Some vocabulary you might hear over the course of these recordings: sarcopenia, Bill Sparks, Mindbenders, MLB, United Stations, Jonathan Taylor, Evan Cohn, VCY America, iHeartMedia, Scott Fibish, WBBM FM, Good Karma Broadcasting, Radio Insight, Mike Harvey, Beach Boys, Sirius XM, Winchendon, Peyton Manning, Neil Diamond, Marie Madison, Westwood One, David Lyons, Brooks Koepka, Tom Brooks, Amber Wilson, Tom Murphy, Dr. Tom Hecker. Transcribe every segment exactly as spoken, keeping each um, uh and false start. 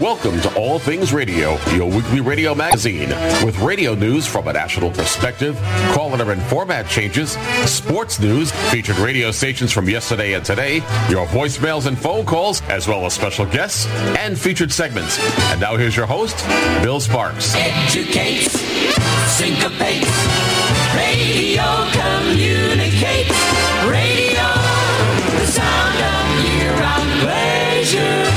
Welcome to All Things Radio, your weekly radio magazine with radio news from a national perspective, caller and format changes, sports news, featured radio stations from yesterday and today, your voicemails and phone calls, as well as special guests and featured segments. And now here's your host, Bill Sparks. Educate. Syncopate, radio communicates, radio, the sound of year-round pleasure.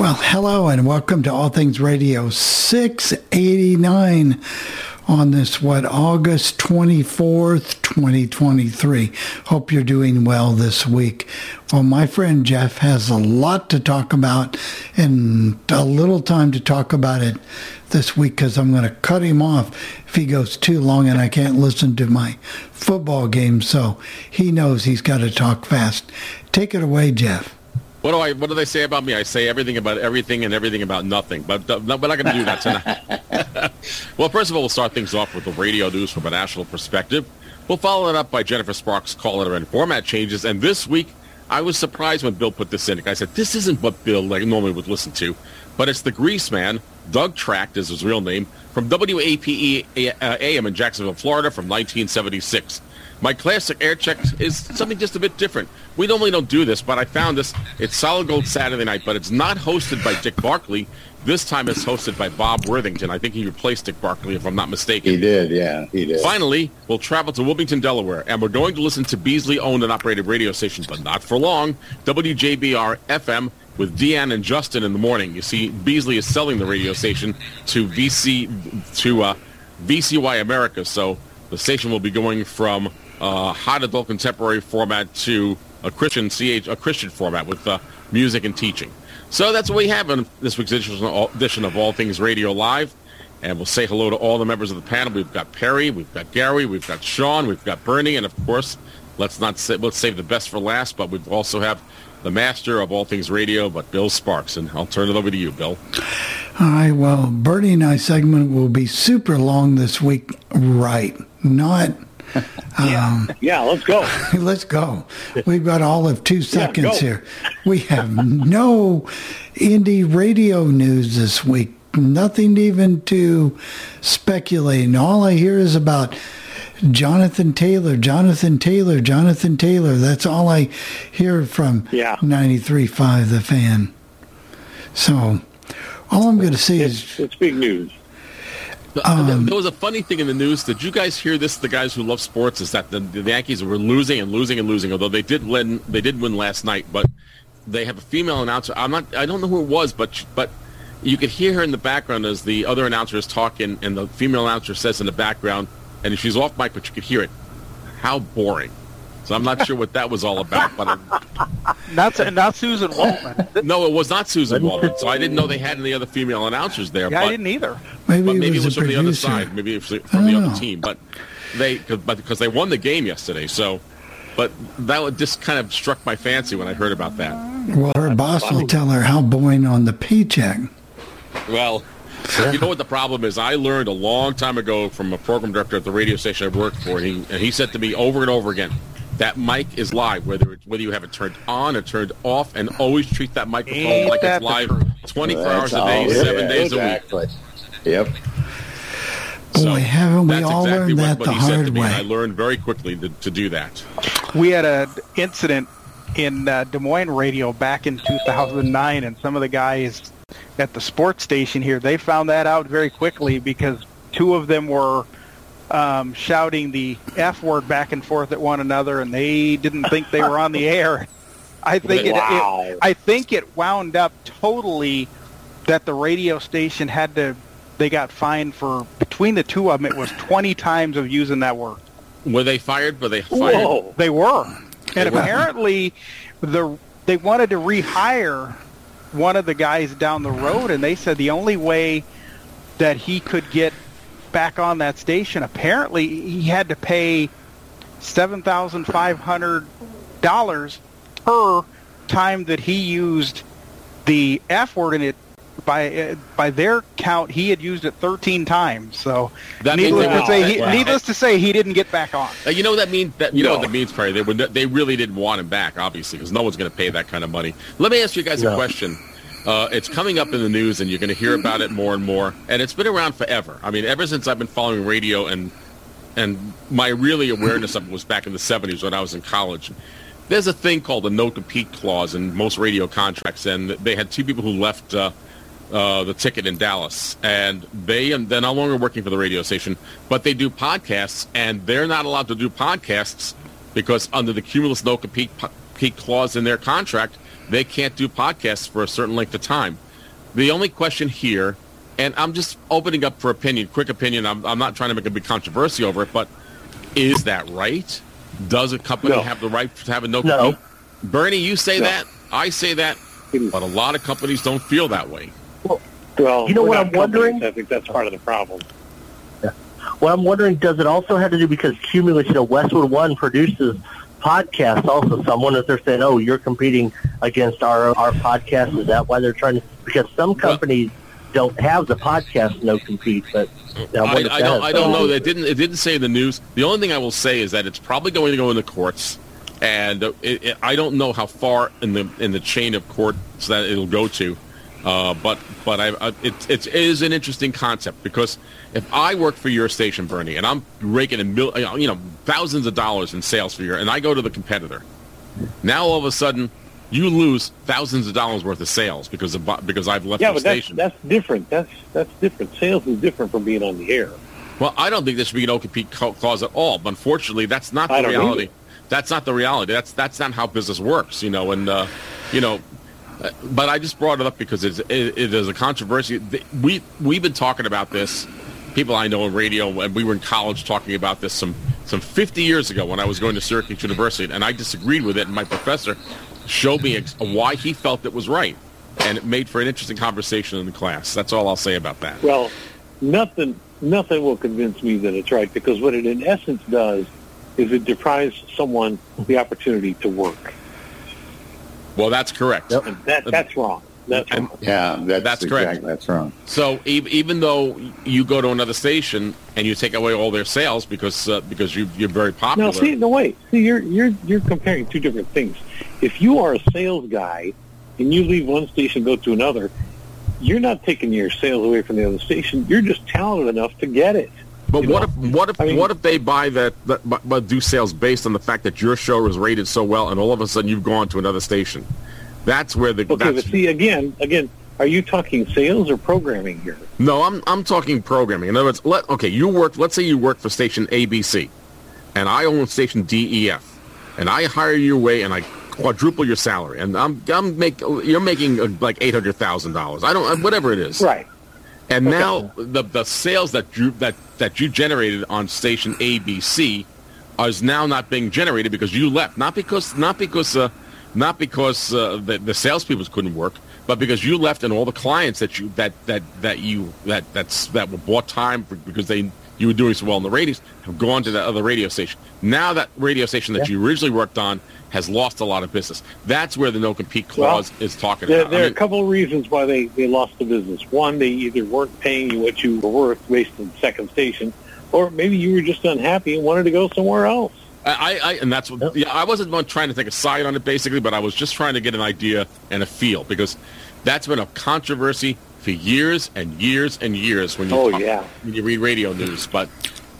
Well, hello and welcome to All Things Radio six eighty-nine on this, what, August twenty-fourth, twenty twenty-three. Hope you're doing well this week. Well, my friend Jeff has a lot to talk about and a little time to talk about it this week because I'm going to cut him off if he goes too long and I can't listen to my football game. So he knows he's got to talk fast. Take it away, Jeff. What do I? What do they say about me? I say everything about everything and everything about nothing. But uh, we're not going to do that tonight. Well, first of all, we'll start things off with the radio news from a national perspective. We'll follow it up by Jennifer Sparks' caller and format changes. And this week, I was surprised when Bill put this in. I said, this isn't what Bill like normally would listen to. But it's the Greaseman, Doug Tracht is his real name, from W A P E A M in Jacksonville, Florida from nineteen seventy-six. My classic air check is something just a bit different. We normally don't do this, but I found this. It's Solid Gold Saturday Night, but it's not hosted by Dick Bartley. This time it's hosted by Bob Worthington. I think he replaced Dick Bartley, if I'm not mistaken. He did, yeah, he did. Finally, we'll travel to Wilmington, Delaware, and we're going to listen to Beasley-owned and operated radio stations, but not for long, W J B R F M with Dian and Justen in the morning. You see, Beasley is selling the radio station to V C to uh, V C Y America, so the station will be going from uh, hot adult contemporary format to a Christian C H, a Christian format with uh, music and teaching. So that's what we have in this week's edition of All Things Radio Live. And we'll say hello to all the members of the panel. We've got Perry, we've got Gary, we've got Sean, we've got Bernie, and of course, let's not say, let's save the best for last, but we also have the master of all things radio, but Bill Sparks. And I'll turn it over to you, Bill. All right, well, Bernie and I segment will be super long this week, right? Not... Yeah. Um, yeah, let's go. Let's go. We've got all of two seconds yeah, here. We have no indie radio news this week. Nothing even to speculate. And all I hear is about Jonathan Taylor, Jonathan Taylor, Jonathan Taylor. That's all I hear from yeah. ninety-three point five The Fan. So all I'm going to say it's, is... It's big news. Um, there was a funny thing in the news. Did you guys hear this? The guys who love sports is that the, the Yankees were losing and losing and losing. Although they did win, they did win last night. But they have a female announcer. I'm not. I don't know who it was, but but you could hear her in the background as the other announcer is talking, and the female announcer says in the background, and she's off mic, but you could hear it. How boring. So I'm not sure what that was all about, but not not Susan Waltman. No, it was not Susan Waltman. So I didn't know they had any other female announcers there. Yeah, but, I didn't either. Maybe, but maybe it was, it was from producer. The other side. Maybe it was from the know. Other team. But they, but because they won the game yesterday. So, but that just kind of struck my fancy when I heard about that. Well, her boss will tell her how boring on the paycheck. Well. So you know what the problem is? I learned a long time ago from a program director at the radio station I worked for. He and he said to me over and over again. That mic is live, whether it's, whether you have it turned on or turned off, and always treat that microphone Ain't like that it's live twenty-four well, hours a day, all, seven yeah, days exactly. a week. Yep. Boy, so haven't we all exactly learned that the hard way? I learned very quickly to, to do that. We had an incident in uh, Des Moines radio back in two thousand nine, and some of the guys at the sports station here, they found that out very quickly because two of them were... Um, shouting the F word back and forth at one another, and they didn't think they were on the air. I think it, wow. it I think it wound up totally that the radio station had to, they got fined for, between the two of them, it was twenty times of using that word. Were they fired? Were they fired? Whoa. They were. They and were. Apparently the they wanted to rehire one of the guys down the road, and they said the only way that he could get back on that station. Apparently, he had to pay seven thousand five hundred dollars per time that he used the F word in it. By uh, by their count, he had used it thirteen times. So that needless, means, to, wow, say, he, wow. needless to say, he didn't get back on. Uh, you know what that means? That, you no. know what that means, Perry. They would, they really didn't want him back, obviously, because no one's going to pay that kind of money. Let me ask you guys no. a question. Uh, it's coming up in the news, and you're going to hear about it more and more. And it's been around forever. I mean, ever since I've been following radio, and and my really awareness of it was back in the seventies when I was in college. There's a thing called a no-compete clause in most radio contracts, and they had two people who left uh, Uh, the ticket in Dallas, and they and they're no longer working for the radio station, but they do podcasts, and they're not allowed to do podcasts because under the Cumulus no compete clause in their contract, they can't do podcasts for a certain length of time. The only question here, and I'm just opening up for opinion, quick opinion. I'm I'm not trying to make a big controversy over it, but is that right? Does a company no. have the right to have a no compete? No. Bernie, you say no. that. I say that, but a lot of companies don't feel that way. Well, you know what I'm wondering? I think that's part of the problem. Yeah. Well, I'm wondering, does it also have to do because Cumulus, you know, Westwood One produces podcasts also. So I'm wondering if they're saying, oh, you're competing against our our podcast. Is that why they're trying to? Because some companies well, don't have the podcast no compete. But you know, I, I, I don't. I don't know. It didn't. It didn't say in the news. The only thing I will say is that it's probably going to go in the courts, and it, it, I don't know how far in the in the chain of courts that it'll go to. Uh, but but I, I, it, it is an interesting concept because if I work for your station, Bernie, and I'm raking in mil, you know thousands of dollars in sales for you, and I go to the competitor, now all of a sudden you lose thousands of dollars worth of sales because of, because I've left yeah, your but station. That's, that's different. That's that's different. Sales is different from being on the air. Well, I don't think there should be an no-compete clause at all. But unfortunately, that's not the reality. That's not the reality. That's that's not how business works. You know, and uh, you know. But I just brought it up because it's, it, it is a controversy. We, we've been talking about this, people I know in radio, and we were in college talking about this some, some fifty years ago when I was going to Syracuse University, and I disagreed with it, and my professor showed me ex- why he felt it was right, and it made for an interesting conversation in the class. That's all I'll say about that. Well, nothing, nothing will convince me that it's right, because what it in essence does is it deprives someone the opportunity to work. Well, that's correct. Yep. That, that's wrong. That's wrong. And, yeah, that's, that's exactly, correct. That's wrong. So even, even though you go to another station and you take away all their sales because uh, because you, you're very popular. No, see, no wait. See, you're you're you're comparing two different things. If you are a sales guy and you leave one station, go to another, you're not taking your sales away from the other station. You're just talented enough to get it. But you what know? if what if I mean, what if they buy that, that but do sales based on the fact that your show is rated so well, and all of a sudden you've gone to another station? That's where the okay. That's, but see, again, again, are you talking sales or programming here? No, I'm I'm talking programming. In other words, let okay, you work. Let's say you work for station A B C, and I own station D E F, and I hire you away, and I quadruple your salary, and I'm I'm make you're making like eight hundred thousand dollars. I don't whatever it is. Right. And okay. now the the sales that you that, that you generated on station A B C is now not being generated because you left. Not because not because uh, not because uh, the the salespeople couldn't work, but because you left, and all the clients that you that that that you that that's that were bought time for, because they you were doing so well in the ratings have gone to that other radio station. Now that radio station that yeah. you originally worked on has lost a lot of business. That's where the no-compete clause well, is talking there, about. There I mean, are a couple of reasons why they, they lost the business. One, they either weren't paying you what you were worth based on the second station, or maybe you were just unhappy and wanted to go somewhere else. I, I and that's what, yep. yeah, I wasn't trying to take a side on it, basically, but I was just trying to get an idea and a feel, because that's been a controversy for years and years and years when you, oh, talk, yeah. when you read radio news, but...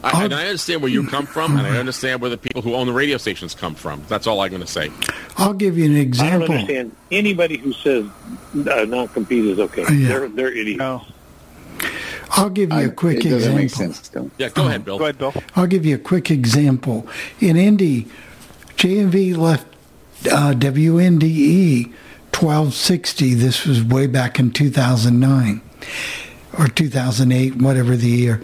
I, and I understand where you come from, and I understand where the people who own the radio stations come from. That's all I'm going to say. I'll give you an example. I don't understand anybody who says uh, non-compete is okay. Yeah. They're, they're idiots. No. I'll give you I, a quick it doesn't example. Make sense. Don't. Yeah, go um, ahead, Bill. Go ahead, Bill. I'll give you a quick example. In Indy, J M V left uh, W N D E twelve sixty. This was way back in two thousand nine or two thousand eight, whatever the year.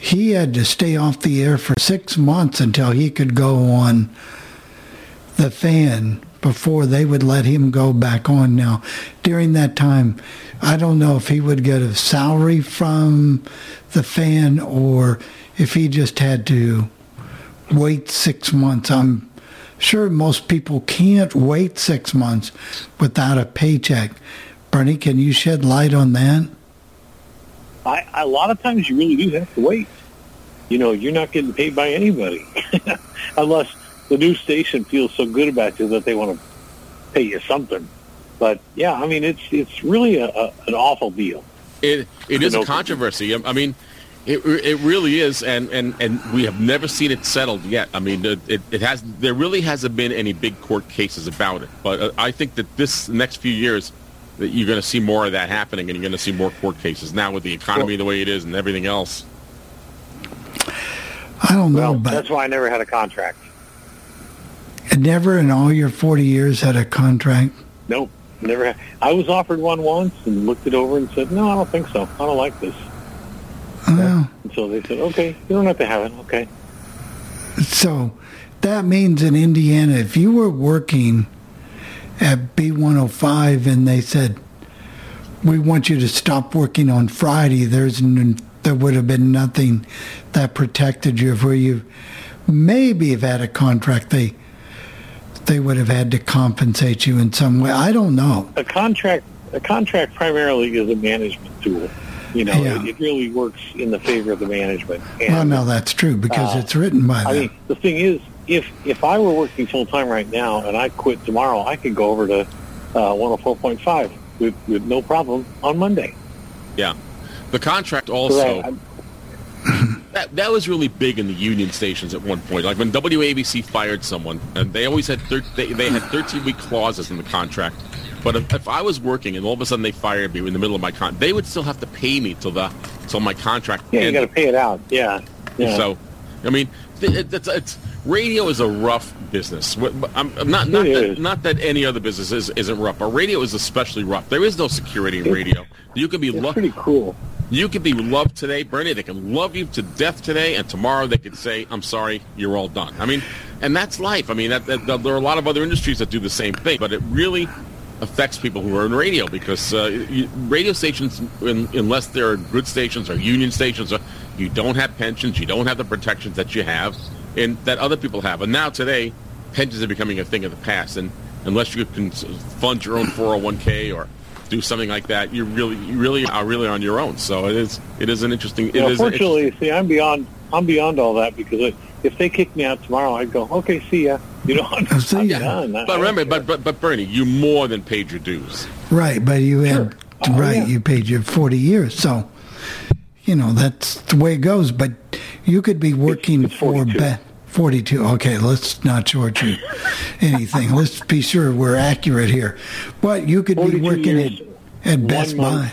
He had to stay off the air for six months until he could go on the fan before they would let him go back on. Now, during that time, I don't know if he would get a salary from the fan or if he just had to wait six months. I'm sure most people can't wait six months without a paycheck. Bernie, can you shed light on that? I, a lot of times you really do have to wait. You know, you're not getting paid by anybody unless the new station feels so good about you that they want to pay you something. But, yeah, I mean, it's it's really a, a, an awful deal. It It is a controversy. I mean, it it really is, and, and, and we have never seen it settled yet. I mean, it, it has. There really hasn't been any big court cases about it. But I think that this next few years, that you're going to see more of that happening, and you're going to see more court cases now with the economy well, the way it is and everything else. I don't know, well, but that's why I never had a contract. Never in all your forty years had a contract? Nope, never had. I was offered one once and looked it over and said, no, I don't think so. I don't like this. Oh. And so they said, okay, you don't have to have it. Okay. So that means in Indiana, if you were working at B one oh five and they said, we want you to stop working on Friday, there's n- there would have been nothing that protected you. If you maybe have had a contract, they they would have had to compensate you in some way. I don't know. A contract a contract primarily is a management tool. You know, yeah. it, it really works in the favor of the management. And, well, no, that's true, because uh, it's written by them. I mean, the thing is, if if I were working full-time right now and I quit tomorrow, I could go over to uh, one oh four point five with, with no problem on Monday. Yeah. The contract also, so I, that, that was really big in the union stations at one point. Like when W A B C fired someone, and they always had thir- they, they had thirteen-week clauses in the contract. But if, if I was working and all of a sudden they fired me in the middle of my contract, they would still have to pay me till the till my contract yeah, ended. Yeah, you got to pay it out. Yeah. yeah. So, I mean, it, it's, it's radio is a rough business. I'm, I'm not not that, not that any other business is, isn't rough, but radio is especially rough. There is no security in radio. You can be it's lo- pretty cool. You could be loved today, Bernie. They can love you to death today, and tomorrow they could say, I'm sorry, you're all done. I mean, and that's life. I mean, that, that, that, there are a lot of other industries that do the same thing, but it really affects people who are in radio because uh, you, radio stations, in, unless they're good stations or union stations, or, you don't have pensions, you don't have the protections that you have and that other people have. And now today, pensions are becoming a thing of the past, and unless you can fund your own four oh one k or do something like that, you really, you really are really on your own. So it is, it is an interesting. It yeah, is fortunately, interesting. See, I'm beyond, I'm beyond all that because if they kick me out tomorrow, I'd go, okay, see ya. You know, I'm, I'm see ya. Done. But I, remember, I, but, but but Bernie, you more than paid your dues. Right, but you sure. had oh, right, yeah. you paid your forty years, so you know that's the way it goes. But you could be working it's, it's for ba- forty-two. Okay, let's not short you anything. Let's be sure we're accurate here. But you could be working at, at Best Buy.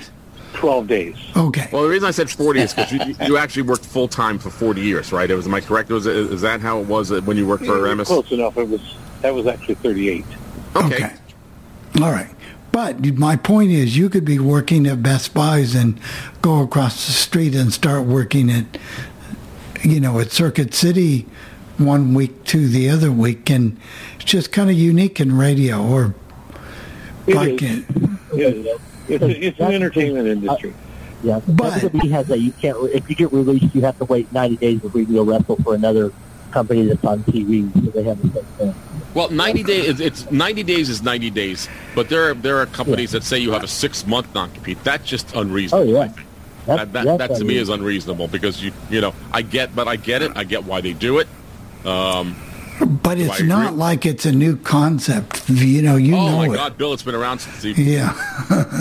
twelve days. Okay. Well, the reason I said forty is because you, you actually worked full-time for forty years, right? It was, am I correct? Was it, is that how it was when you worked for M S? Close enough. It was, that was actually thirty-eight. Okay. okay. All right. But my point is you could be working at Best Buy's and go across the street and start working at, you know, at Circuit City one week to the other week, and it's just kind of unique in radio or podcast. It yeah, it's, a, it's an entertainment industry. Uh, yeah, but W W E has a you can't if you get released, you have to wait ninety days before you go wrestle for another company that's on T V. So they have the same thing. Well, ninety days it's ninety days is ninety days, but there are there are companies yeah. that say you have a six month non compete. That's just unreasonable. Oh yeah. That's, that that, that's that to me is unreasonable because you you know I get but I get it I get why they do it. Um, but it's not like it's a new concept. You know, you oh know my it. God, Bill, it's been around since the... Yeah.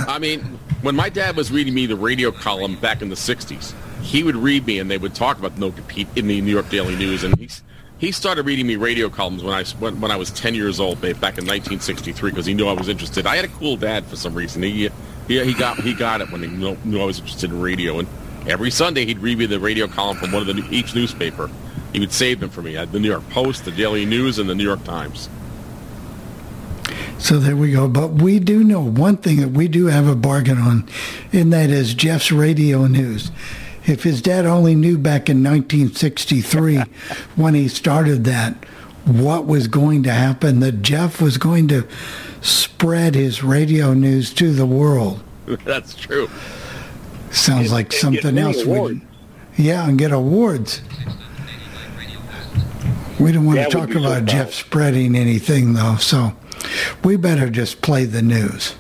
I mean, when my dad was reading me the radio column back in the sixties, he would read me and they would talk about no compete in the New York Daily News. And he, he started reading me radio columns when I, when, when I was ten years old, babe, back in nineteen sixty-three, because he knew I was interested. I had a cool dad for some reason. He, he, he, got, he got it when he knew, knew I was interested in radio. And every Sunday he'd read me the radio column from one of the each newspaper. He would save them for me. I had the New York Post, the Daily News, and the New York Times. So there we go. But we do know one thing that we do have a bargain on, and that is Jeff's radio news. If his dad only knew back in nineteen sixty-three when he started that, what was going to happen, that Jeff was going to spread his radio news to the world. That's true. Sounds like something else. We, yeah, and get awards. We don't want to talk about Jeff spreading anything, though, so we better just play the news.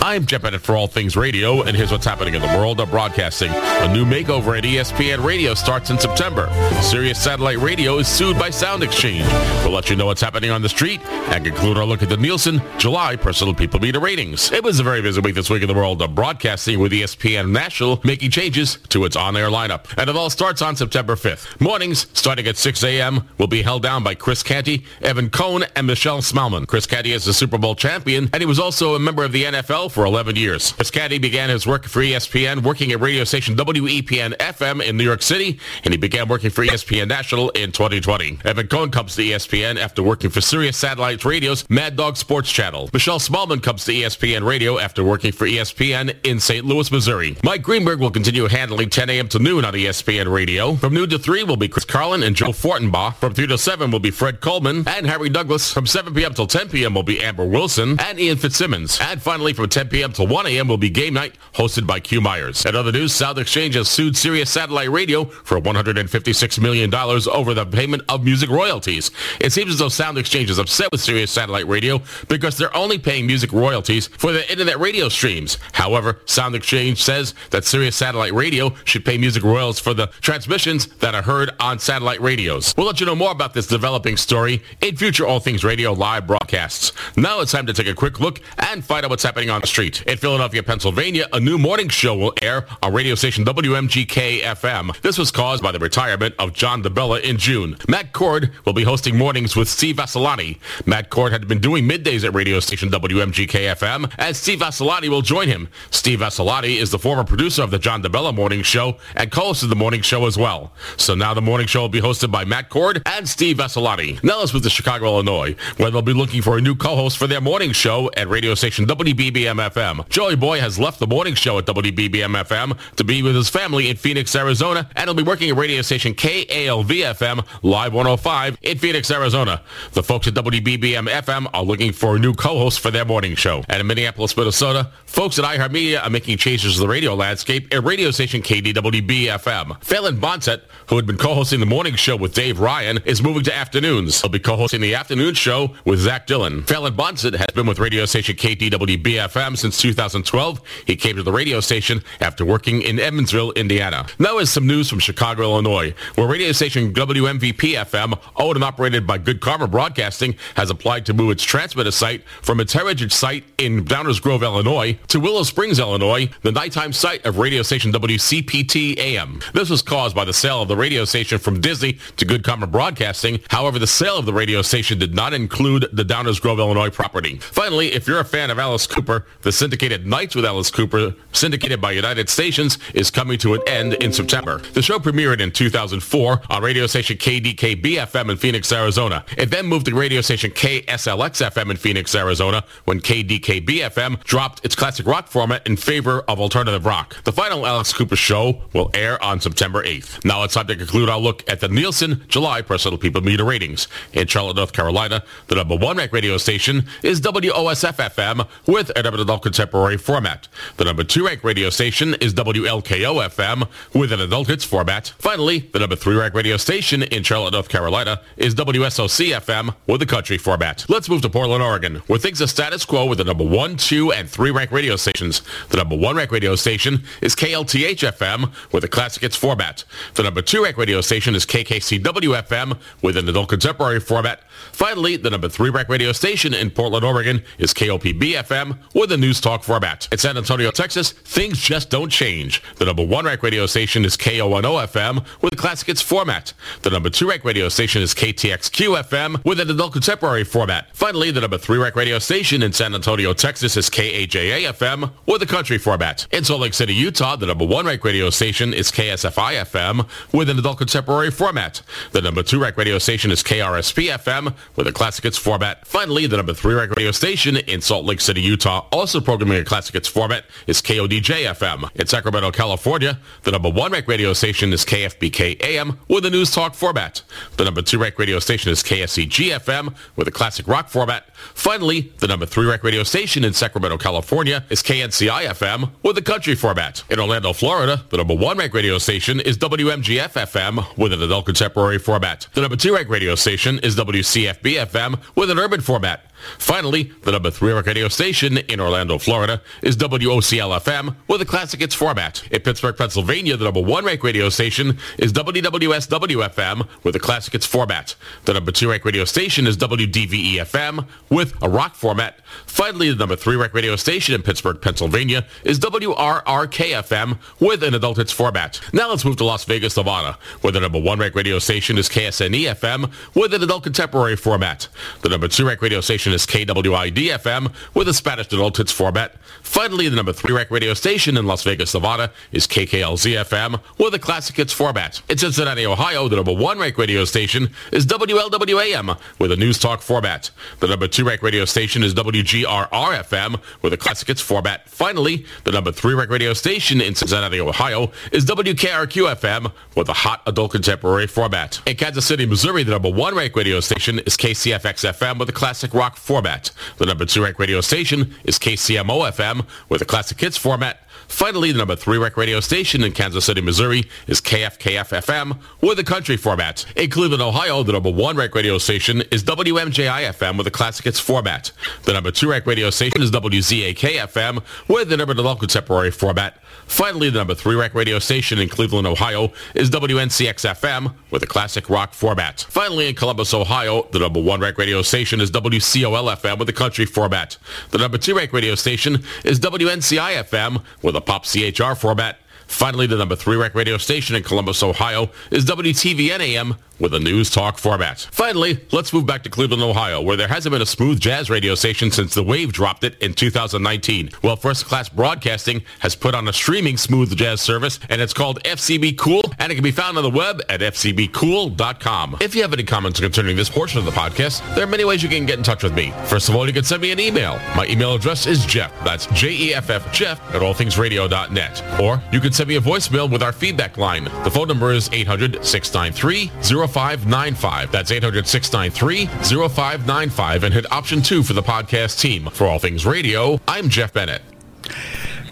I'm Jeff Bennett for All Things Radio, and here's what's happening in the world of broadcasting. A new makeover at E S P N Radio starts in September. Sirius Satellite Radio is sued by SoundExchange. We'll let you know what's happening on the street and conclude our look at the Nielsen July Personal People Meter ratings. It was a very busy week this week in the world of broadcasting, with E S P N National making changes to its on-air lineup. And it all starts on September fifth. Mornings, starting at six a.m., will be held down by Chris Canty, Evan Cohn, and Michelle Smallman. Chris Canty is the Super Bowl champion, and he was also a member of the N F L for eleven years. Chris Canty began his work for E S P N working at radio station W E P N F M in New York City, and he began working for E S P N National in twenty twenty. Evan Cohn comes to E S P N after working for Sirius Satellite Radio's Mad Dog Sports Channel. Michelle Smallman comes to E S P N Radio after working for E S P N in Saint Louis, Missouri. Mike Greenberg will continue handling ten a.m. to noon on E S P N Radio. From noon to three will be Chris Carlin and Joe Fortenbaugh. From three to seven will be Fred Coleman and Harry Douglas. From seven p.m. till ten p.m. will be Amber Wilson and Ian Fitzsimmons. And finally, from ten p.m. till one a.m. will be Game Night, hosted by Q Myers. In other news, SoundExchange has sued Sirius Satellite Radio for one hundred fifty-six million dollars over the payment of music royalties. It seems as though SoundExchange is upset with Sirius Satellite Radio because they're only paying music royalties for their internet radio streams. However, SoundExchange says that Sirius Satellite Radio should pay music royalties for the transmissions that are heard on satellite radios. We'll let you know more about this developing story in future All Things Radio live broadcasts. Now it's time to take a quick look and find out what's happening on the street. In Philadelphia, Pennsylvania, a new morning show will air on radio station W M G K F M. This was caused by the retirement of John DeBella in June. Matt Cord will be hosting mornings with Steve Vassalani. Matt Cord had been doing middays at radio station W M G K F M, and Steve Vassalani will join him. Steve Vassalani is the former producer of the John DeBella morning show and co-hosted the morning show as well. So now the morning show will be hosted by Matt Cord and Steve Vassalani. Now let's move to Chicago, Illinois, where they'll be looking for a new co-host for their morning show at radio station W B B M F M. Joey Boy has left the morning show at W B B M F M to be with his family in Phoenix, Arizona, and he'll be working at radio station K A L V F M Live one oh five in Phoenix, Arizona. The folks at W B B M F M are looking for a new co-host for their morning show. And in Minneapolis, Minnesota, folks at iHeartMedia are making changes to the radio landscape at radio station K D W B F M. Phelan Bonset, who had been co-hosting the morning show with Dave Ryan, is moving to afternoons. He'll be co-hosting the afternoon show with Zach Dillon. Phelan Bonset has been with radio station K D W B F M since two thousand twelve. He came to the radio station after working in Evansville, Indiana. Now is some news from Chicago, Illinois, where radio station W M V P F M, owned and operated by Good Karma Broadcasting, has applied to move its transmitter site from its heritage site in Downers Grove, Illinois, to Willow Springs, Illinois, the nighttime site of radio station W C P T A M. This was caused by the sale of the radio station from Disney to Good Karma Broadcasting. However, the sale of the radio station did not include the Downers Grove, Illinois property. Finally, if you're a fan of Alice Cooper, the syndicated Nights with Alice Cooper, syndicated by United Stations, is coming to an end in September. The show premiered in two thousand four on radio station K D K B F M in Phoenix, Arizona. It then moved to radio station K S L X F M in Phoenix, Arizona, when K D K B F M dropped its classic rock format in favor of alternative rock. The final Alice Cooper show will air on September eighth. Now it's time to conclude our look at the Nielsen July Personal People Meter ratings. In Charlotte, North Carolina, the number one ranked radio station is W O S F F M, with an adult contemporary format. The number two ranked radio station is W L K O F M with an adult hits format. Finally, the number three ranked radio station in Charlotte, North Carolina is W S O C F M with a country format. Let's move to Portland, Oregon, where things are status quo with the number one, two, and three ranked radio stations. The number one ranked radio station is K L T H F M with a classic hits format. The number two ranked radio station is K K C W F M with an adult contemporary format. Finally, the number three ranked radio station in Portland, Oregon is K O P B F M with a news talk format. In San Antonio, Texas, things just don't change. The number one ranked radio station is K O N O F M with a classic hits format. The number two ranked radio station is K T X Q F M with an adult contemporary format. Finally, the number three ranked radio station in San Antonio, Texas is K A J A F M with a country format. In Salt Lake City, Utah, the number one ranked radio station is K S F I F M with an adult contemporary format. The number two ranked radio station is K R S P F M with a classic hits format. Finally, the number three ranked radio station in Salt Lake City, Utah, also also programming a classic hits format is K O D J F M. In Sacramento, California, the number one rank radio station is K F B K A M with a news talk format. The number two rank radio station is K S C G F M with a classic rock format. Finally, the number three rank radio station in Sacramento, California is K N C I F M with a country format. In Orlando, Florida, the number one rank radio station is W M G F F M with an adult contemporary format. The number two rank radio station is W C F B F M with an urban format. Finally, the number three rank radio station in Orlando, Florida is W O C L F M with a classic hits format. In Pittsburgh, Pennsylvania, the number one rank radio station is W W S W F M with a classic hits format. The number two rank radio station is W D V E F M with a rock format. Finally, the number three rank radio station in Pittsburgh, Pennsylvania is W R R K F M with an adult hits format. Now let's move to Las Vegas, Nevada, where the number one rank radio station is K S N E F M with an adult contemporary format. The number two rank radio station is K W I D F M with a Spanish adult hits format. Finally, the number three rank radio station in Las Vegas, Nevada is K K L Z F M with a classic hits format. In Cincinnati, Ohio, the number one rank radio station is W L W A M with a news talk format. The number two rank radio station is W G R R F M with a classic hits format. Finally, the number three rank radio station in Cincinnati, Ohio is W K R Q F M with a hot adult contemporary format. In Kansas City, Missouri, the number one rank radio station is K C F X F M with a classic rock format. The number two rank radio station is K C M O F M with a classic hits format. Finally, the number three rec radio station in Kansas City, Missouri is K F K F F M with a country format. In Cleveland, Ohio, the number one rec radio station is W M J I F M with a classic hits format. The number two rec radio station is W Z A K F M with an urban adult contemporary format. Finally, the number three rec radio station in Cleveland, Ohio is W N C X F M with a classic rock format. Finally, in Columbus, Ohio, the number one rec radio station is W C O L F M with a country format. The number two rec radio station is W N C I F M with a pop C H R format. Finally, the number three rec radio station in Columbus, Ohio is W T V N A M with a news talk format. Finally, let's move back to Cleveland, Ohio, where there hasn't been a smooth jazz radio station since the Wave dropped it in two thousand nineteen. Well, First Class Broadcasting has put on a streaming smooth jazz service, and it's called F C B Cool, and it can be found on the web at F C B cool dot com. If you have any comments concerning this portion of the podcast, there are many ways you can get in touch with me. First of all, you can send me an email. My email address is Jeff. That's J E F F Jeff at all things radio dot net. Or you can send me a voicemail with our feedback line. The phone number is eight hundred, six nine three, zero five nine five. That's eight hundred, six nine three, zero five nine five, and hit option two for the podcast team. For All Things Radio, I'm Jeff Bennett.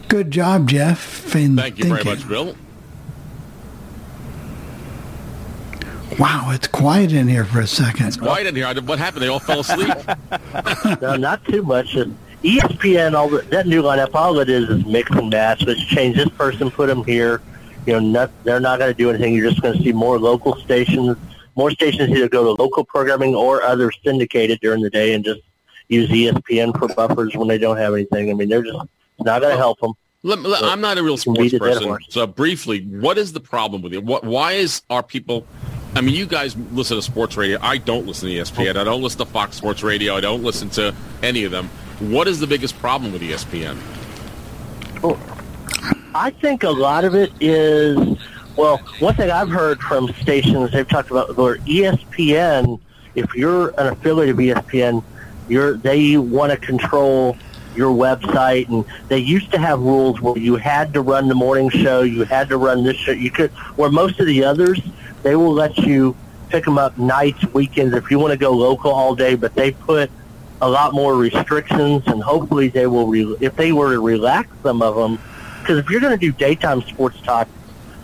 Good job, Jeff. And thank you thank very you. much, Bill. Wow, it's quiet in here for a second. It's quiet in here. What happened? They all fell asleep? No, not too much. E S P N, all the, that new lineup, all it is is mix and match. Let's change this person, put them here. You know, not, they're not going to do anything. You're just going to see more local stations. More stations either go to local programming or other syndicated during the day and just use E S P N for buffers when they don't have anything. I mean, they're just not going to help them. Let, let, so I'm not a real sports person. So briefly, what is the problem with it? What? Why is our people? I mean, you guys listen to sports radio. I don't listen to E S P N. I don't listen to Fox Sports Radio. I don't listen to any of them. What is the biggest problem with E S P N? Oh. I think a lot of it is, well, one thing I've heard from stations, they've talked about where E S P N, if you're an affiliate of E S P N, you're, they want to control your website, and they used to have rules where you had to run the morning show, you had to run this show, you could, where most of the others, they will let you pick them up nights, weekends, if you want to go local all day, but they put a lot more restrictions, and hopefully they will, re- if they were to relax some of them, because if you're going to do daytime sports talk,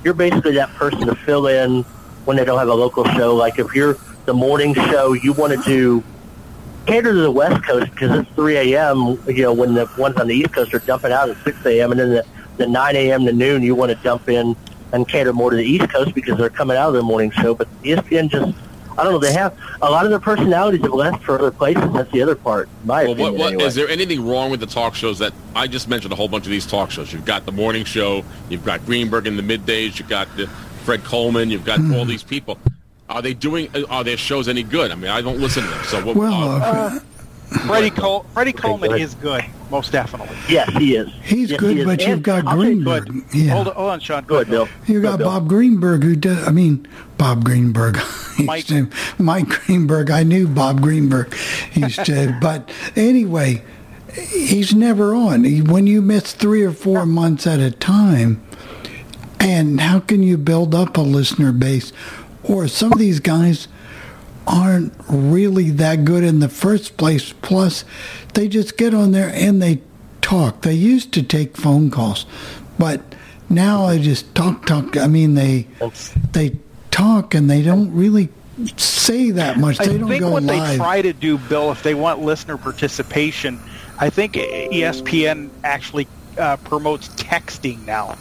you're basically that person to fill in when they don't have a local show. Like if you're the morning show, you want to do cater to the West Coast because it's three a.m., you know, when the ones on the East Coast are dumping out at six a.m., and then the, the nine a.m. to noon, you want to dump in and cater more to the East Coast because they're coming out of their morning show. But E S P N just, I don't know, they have a lot of their personalities have left for other places. That's the other part. My well, opinion, what, what, anyway. Is there anything wrong with the talk shows that I just mentioned? A whole bunch of these talk shows. You've got the morning show. You've got Greenberg in the middays. You've got the Fred Coleman. You've got all these people. Are they doing? Are their shows any good? I mean, I don't listen to them. So what, well, uh, uh, Freddie Col- Freddie Coleman okay, go is good, most definitely. Yes, he is. He's yes, good, he is. But and you've got I'll Greenberg. Yeah. Hold, on, hold on, Sean. Go, go ahead, Bill. You've got go, Bob Bill. Greenberg, who does. I mean. Bob Greenberg, Mike. Mike Greenberg. I knew Bob Greenberg. Used to, but anyway, he's never on. When you miss three or four months at a time, and how can you build up a listener base? Or some of these guys aren't really that good in the first place. Plus, they just get on there and they talk. They used to take phone calls, but now I just talk, talk. I mean, they they talk and they don't really say that much. They I don't think go what live. They try to do, Bill, if they want listener participation, I think E S P N actually uh, promotes texting now.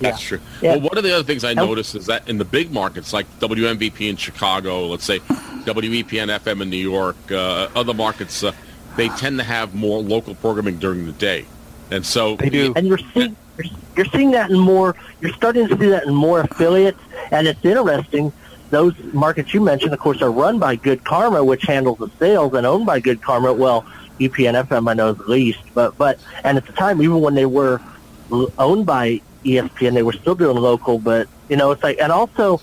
That's yeah. true. Yeah. Well, one of the other things I noticed is that in the big markets, like W M V P in Chicago, let's say W E P N F M in New York, uh, other markets, uh, they tend to have more local programming during the day. And so they do. And you're seeing, you're seeing that in more, you're starting to see that in more affiliates. And it's interesting, those markets you mentioned, of course, are run by Good Karma, which handles the sales, and owned by Good Karma. Well, E P N F M I know is the least, but, but, and at the time, even when they were owned by E S P N, they were still doing local, but, you know, it's like, and also,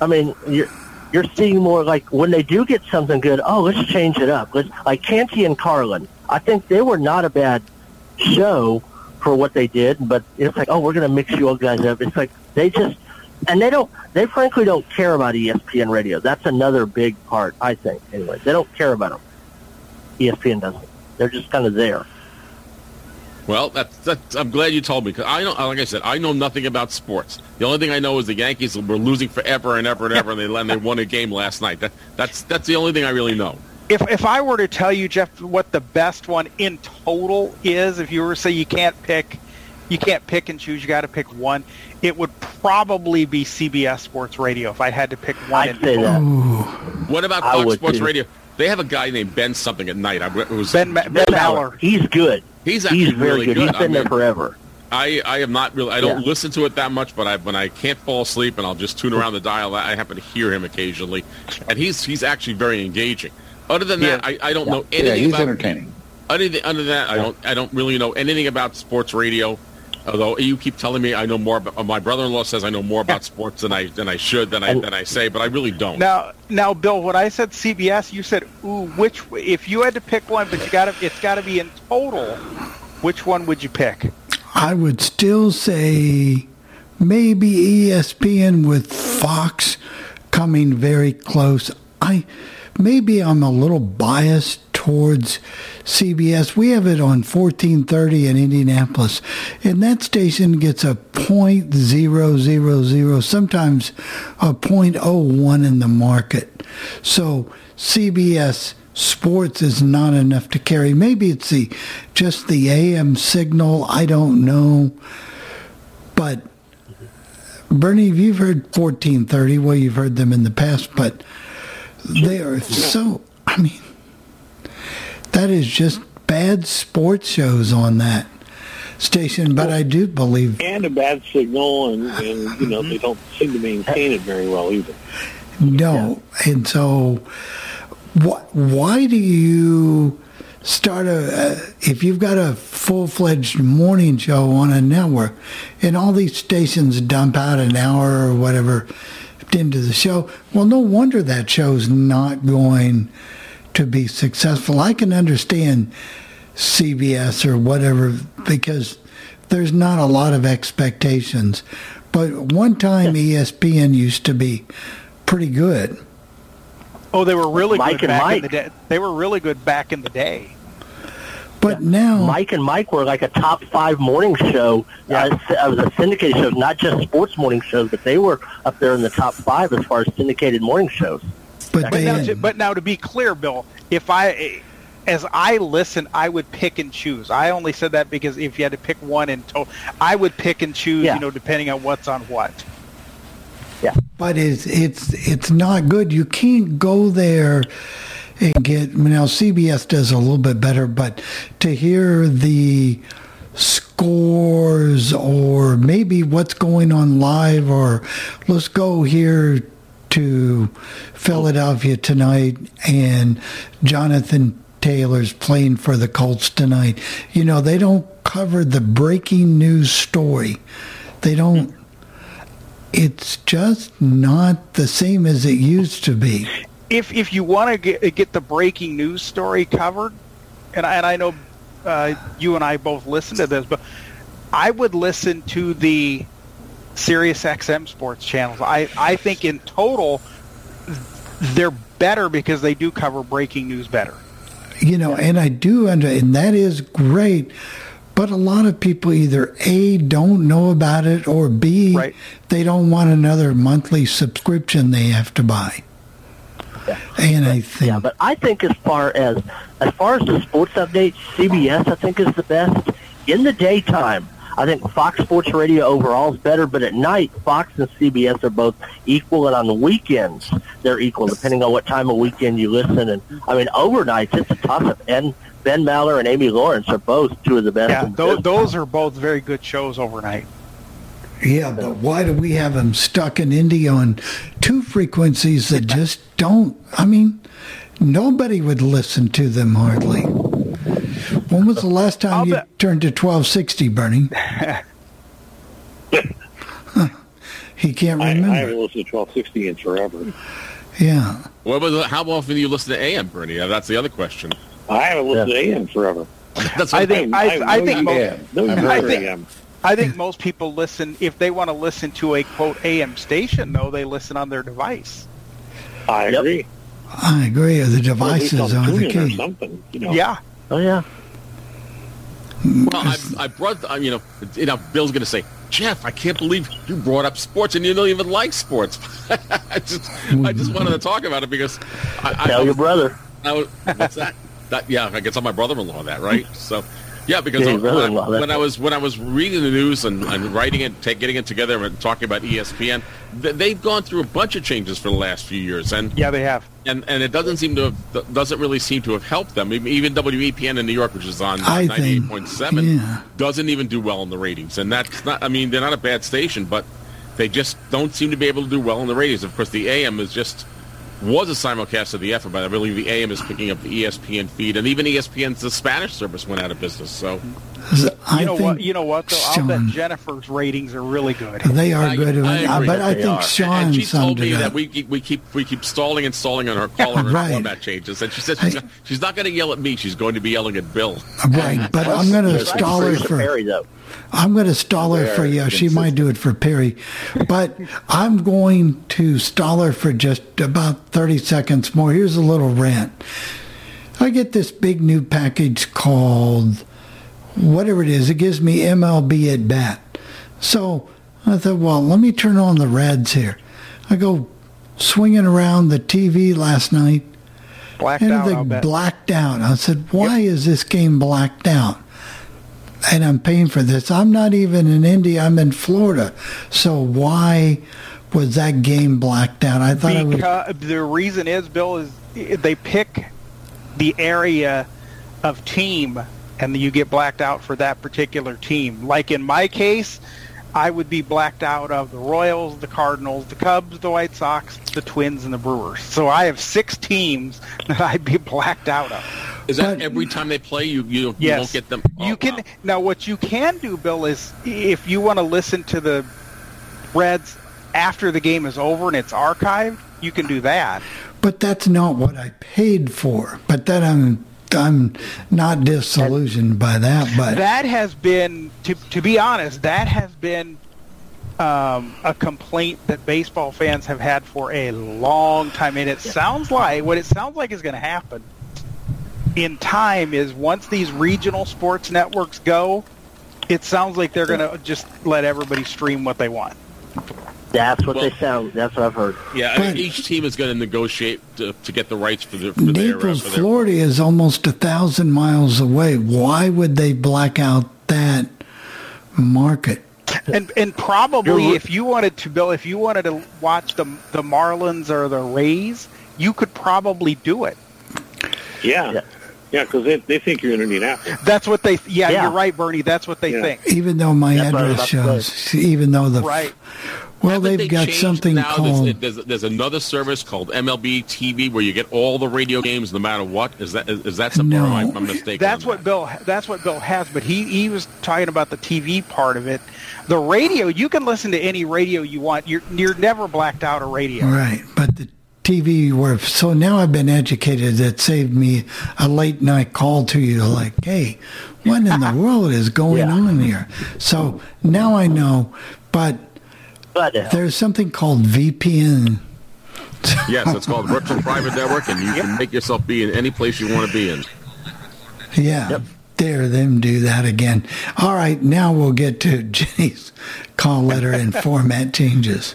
I mean, you're, you're seeing more like when they do get something good, oh, let's change it up. Let's, like Canty and Carlin, I think they were not a bad show for what they did, but it's like, oh, we're going to mix you all guys up. It's like they just, and they don't, they frankly don't care about E S P N radio. That's another big part, I think, anyway. They don't care about them. E S P N doesn't. They're just kind of there. Well, that's, that's, I'm glad you told me, because I don't, like I said, I know nothing about sports. The only thing I know is the Yankees were losing forever and ever and ever, and they, and they won a game last night. That, that's that's the only thing I really know. If if I were to tell you, Jeff, what the best one in total is, if you were to say you can't pick, you can't pick and choose, you got to pick one, it would probably be C B S Sports Radio if I had to pick one. I'd say that. What about Fox Sports too. Radio? They have a guy named Ben something at night. I, it was Ben, ben, ben Maller. He's good. He's actually He's really good. good. He's been I mean, there forever. I, I am not really. I don't yeah. listen to it that much, but I, when I can't fall asleep and I'll just tune around the dial, I happen to hear him occasionally, and he's he's actually very engaging. Other than yeah. that, I, I don't yeah. know anything. Yeah, he's about, entertaining. Other than, other than that, yeah. I don't I don't really know anything about sports radio. Although you keep telling me I know more about, my brother-in-law says I know more about sports than I than I should than I than I say, but I really don't. Now, now, Bill, when I said C B S, you said, "Ooh, which?" If you had to pick one, but you got to, it's got to be in total. Which one would you pick? I would still say maybe E S P N with Fox coming very close. I maybe I'm a little biased towards C B S. We have it on fourteen thirty in Indianapolis, and that station gets a point zero zero zero, sometimes a point zero one in the market. So C B S Sports is not enough to carry. Maybe it's the just the A M signal. I don't know. But Bernie, you've heard fourteen thirty. Well, you've heard them in the past, but they are so. I mean. That is just bad sports shows on that station, but I do believe... And a bad signal, and, and you know, they don't seem to maintain it very well either. No, yeah. And so wh- why do you start a... Uh, if you've got a full-fledged morning show on a network, and all these stations dump out an hour or whatever into the show, well, no wonder that show's not going... to be successful. I can understand C B S or whatever because there's not a lot of expectations. But one time E S P N used to be pretty good. Oh, they were really Mike good and back Mike. in the day. They were really good back in the day. But yeah. now Mike and Mike were like a top five morning show. Yeah, uh, it was a syndicated show, not just sports morning shows, but they were up there in the top five as far as syndicated morning shows. But, but, now to, but now to be clear, Bill, if I, as I listen, I would pick and choose. I only said that because if you had to pick one in total, I would pick and choose, yeah. you know, depending on what's on what. Yeah. But it's, it's, it's not good. You can't go there and get, now C B S does a little bit better, but to hear the scores or maybe what's going on live or let's go here to Philadelphia tonight, and Jonathan Taylor's playing for the Colts tonight. You know, they don't cover the breaking news story. They don't. It's just not the same as it used to be. If if you want to get, get the breaking news story covered, and I, and I know uh, you and I both listen to this, but I would listen to the Sirius X M sports channels. I, I think in total they're better because they do cover breaking news better. You know, and I do, and that is great. But a lot of people either A, don't know about it, or B, right. they don't want another monthly subscription they have to buy. Yeah. And I think, yeah, but I think as far as as far as the sports updates, C B S I think is the best in the daytime. I think Fox Sports Radio overall is better, but at night, Fox and C B S are both equal, and on the weekends, they're equal, depending on what time of weekend you listen. And I mean, overnights, it's a toss-up, and Ben Maller and Amy Lawrence are both two of the best. Yeah, those, those are both very good shows overnight. Yeah, but why do we have them stuck in India on two frequencies that just don't, I mean, nobody would listen to them hardly. When was the last time I'll you bet. turned to twelve sixty, Bernie? Huh. He can't remember. I, I haven't listened to twelve sixty in forever. Yeah. What was, how often do you listen to A M, Bernie? That's the other question. I haven't listened yeah. to A M forever. That's I think. I, I, I, I think. Most, no, I, think I think most people listen if they want to listen to a quote A M station. Though they listen on their device. I agree. Yep. I agree. The devices well, are the key. Something. You know. Yeah. Oh yeah. Well, I, I brought, I, you know, you know, Bill's going to say, Jeff, I can't believe you brought up sports and you don't even like sports. I just, I just wanted to talk about it because I, tell I, your brother. I was, what's that? that? Yeah, I guess I'm my brother-in-law. That right? So, yeah, because yeah, I, I, when I was when I was reading the news and, and writing it, take, getting it together and talking about E S P N, th- they've gone through a bunch of changes for the last few years, and yeah, they have. And and it doesn't seem to have, doesn't really seem to have helped them. Even W E P N in New York, which is on ninety-eight point seven, yeah. doesn't even do well in the ratings. And that's not, I mean, they're not a bad station, but they just don't seem to be able to do well in the ratings. Of course, the A M is just, was a simulcast of the F M, but I believe the A M is picking up the E S P N feed. And even E S P N's, the Spanish service went out of business. So I you know what, you know what, though? Sean, I'll bet Jennifer's ratings are really good. They are I, good. I, I but I think are. Sean and she told me that we, we keep we keep stalling and stalling on her caller right. and format changes. And she said she's, I, not, she's not going to yell at me. She's going to be yelling at Bill. Right, but I'm going to stall her for Perry, though. I'm going to stall her for yeah. She might do it for Perry, but I'm going to stall her for just about thirty seconds more. Here's a little rant. I get this big new package called whatever it is. It gives me M L B at bat. So I thought, well, let me turn on the Reds here. I go swinging around the T V last night, blacked and out, they blacked out. I said, why yep. is this game blacked out? And I'm paying for this. I'm not even in India. I'm in Florida. So why was that game blacked out? I thought because I would... The reason is, Bill, is they pick the area of team, and you get blacked out for that particular team. Like in my case, I would be blacked out of the Royals, the Cardinals, the Cubs, the White Sox, the Twins, and the Brewers. So I have six teams that I'd be blacked out of. Is that but, every time they play, you you, yes. you won't get them? Oh, you can wow. Now, what you can do, Bill, is if you want to listen to the Reds after the game is over and it's archived, you can do that. But that's not what I paid for. But that I'm I'm not disillusioned that, by that. But that has been, to to be honest, that has been um, a complaint that baseball fans have had for a long time. And it sounds like what it sounds like is going to happen in time is once these regional sports networks go, it sounds like they're going to just let everybody stream what they want. That's what well, they sound. That's what I've heard. Yeah, but each team is going to negotiate to, to get the rights for their. For Naples, their, uh, for Florida, their... is almost a thousand miles away. Why would they black out that market? And and probably You're... if you wanted to, Bill, if you wanted to watch the the Marlins or the Rays, you could probably do it. Yeah. Yeah. Yeah, because they, they think you're in Indianapolis. That's what they. Yeah, yeah, you're right, Bernie. That's what they yeah. think. Even though my that's address shows, even though the right. Well, haven't they've they got something now called. There's, there's, there's another service called M L B T V where you get all the radio games, no matter what. Is that is, is that something? No, I'm, I'm mistaken. That's what that. Bill. That's what Bill has. But he, he was talking about the T V part of it. The radio, you can listen to any radio you want. You're you're never blacked out of radio. Right, but the T V work. So now I've been educated. That saved me a late night call to you, like, hey, what in the world is going yeah. on here? So now I know, but, but uh, there's something called V P N. Yes, it's called virtual private network, and you yep. can make yourself be in any place you want to be in. Yeah. Yep. Dare them do that again. All right, now we'll get to Jenny's call letter and format changes.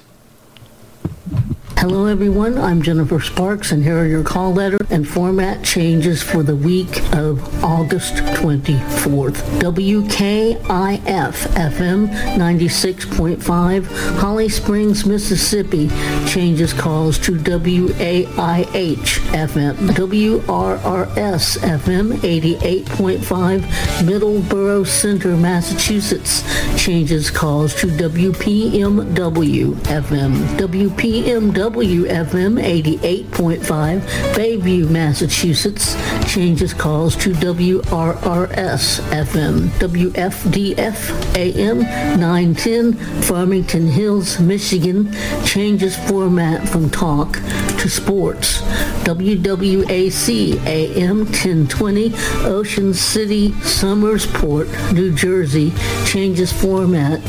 Hello everyone, I'm Jennifer Sparks, and here are your call letter and format changes for the week of August twenty-fourth. W K I F F M ninety-six point five, Holly Springs, Mississippi, changes calls to W A I H F M. W R R S F M eighty-eight point five, Middleborough Center, Massachusetts, changes calls to W P M W F M. W P M W F M eighty-eight point five, Bayview, Massachusetts, changes calls to W R R S F M. W F D F A M nine ten, Farmington Hills, Michigan, changes format from talk to sports. W W A C A M ten twenty, Ocean City, Summersport, New Jersey, changes format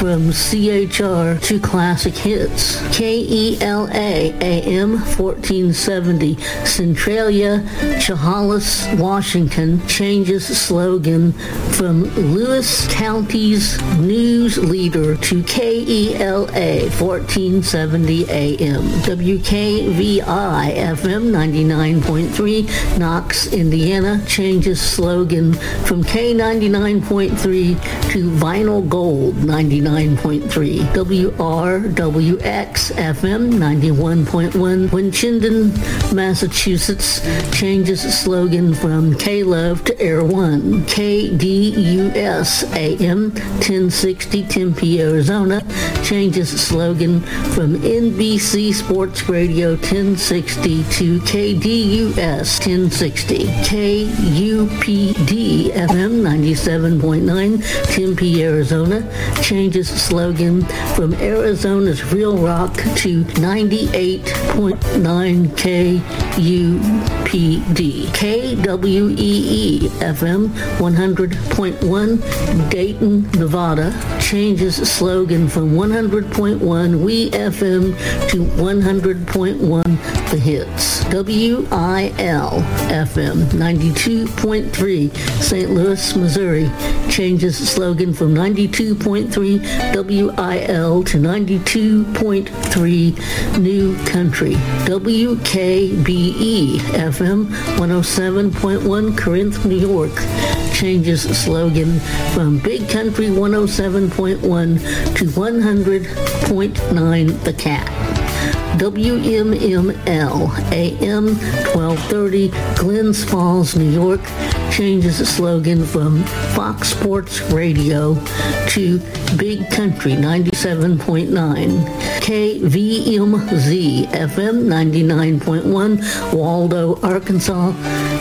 from C H R to classic hits. K E L A A M fourteen seventy, Centralia, Chehalis, Washington, changes slogan from Lewis County's news leader to K E L A fourteen seventy A M. W K V I F M ninety-nine point three, Knox, Indiana, changes slogan from K ninety-nine point three to Vinyl Gold ninety-nine point three. W R W X F M ninety-one point one, Winchendon, Massachusetts, changes slogan from K-Love to Air One. K D U S A M ten sixty, Tempe, Arizona, changes slogan from N B C Sports Radio ten sixty to K D U S ten sixty. K U P D F M ninety-seven point nine, Tempe, Arizona, changes slogan from Arizona's Real Rock to ninety-eight point nine K U P D. K W E E F M one hundred point one, Dayton, Nevada, changes slogan from one hundred point one W E F M to one hundred point one The Hits. W I L F M ninety-two point three, Saint Louis, Missouri, changes slogan from ninety-two point three W I L to ninety-two point three New Country. W K B E F M one oh seven point one, Corinth, New York, changes slogan from Big Country one oh seven point one to one hundred point nine The Cat. W M M L A M twelve thirty, Glens Falls, New York, changes the slogan from Fox Sports Radio to Big Country ninety-seven point nine. K V M Z F M ninety-nine point one, Waldo, Arkansas,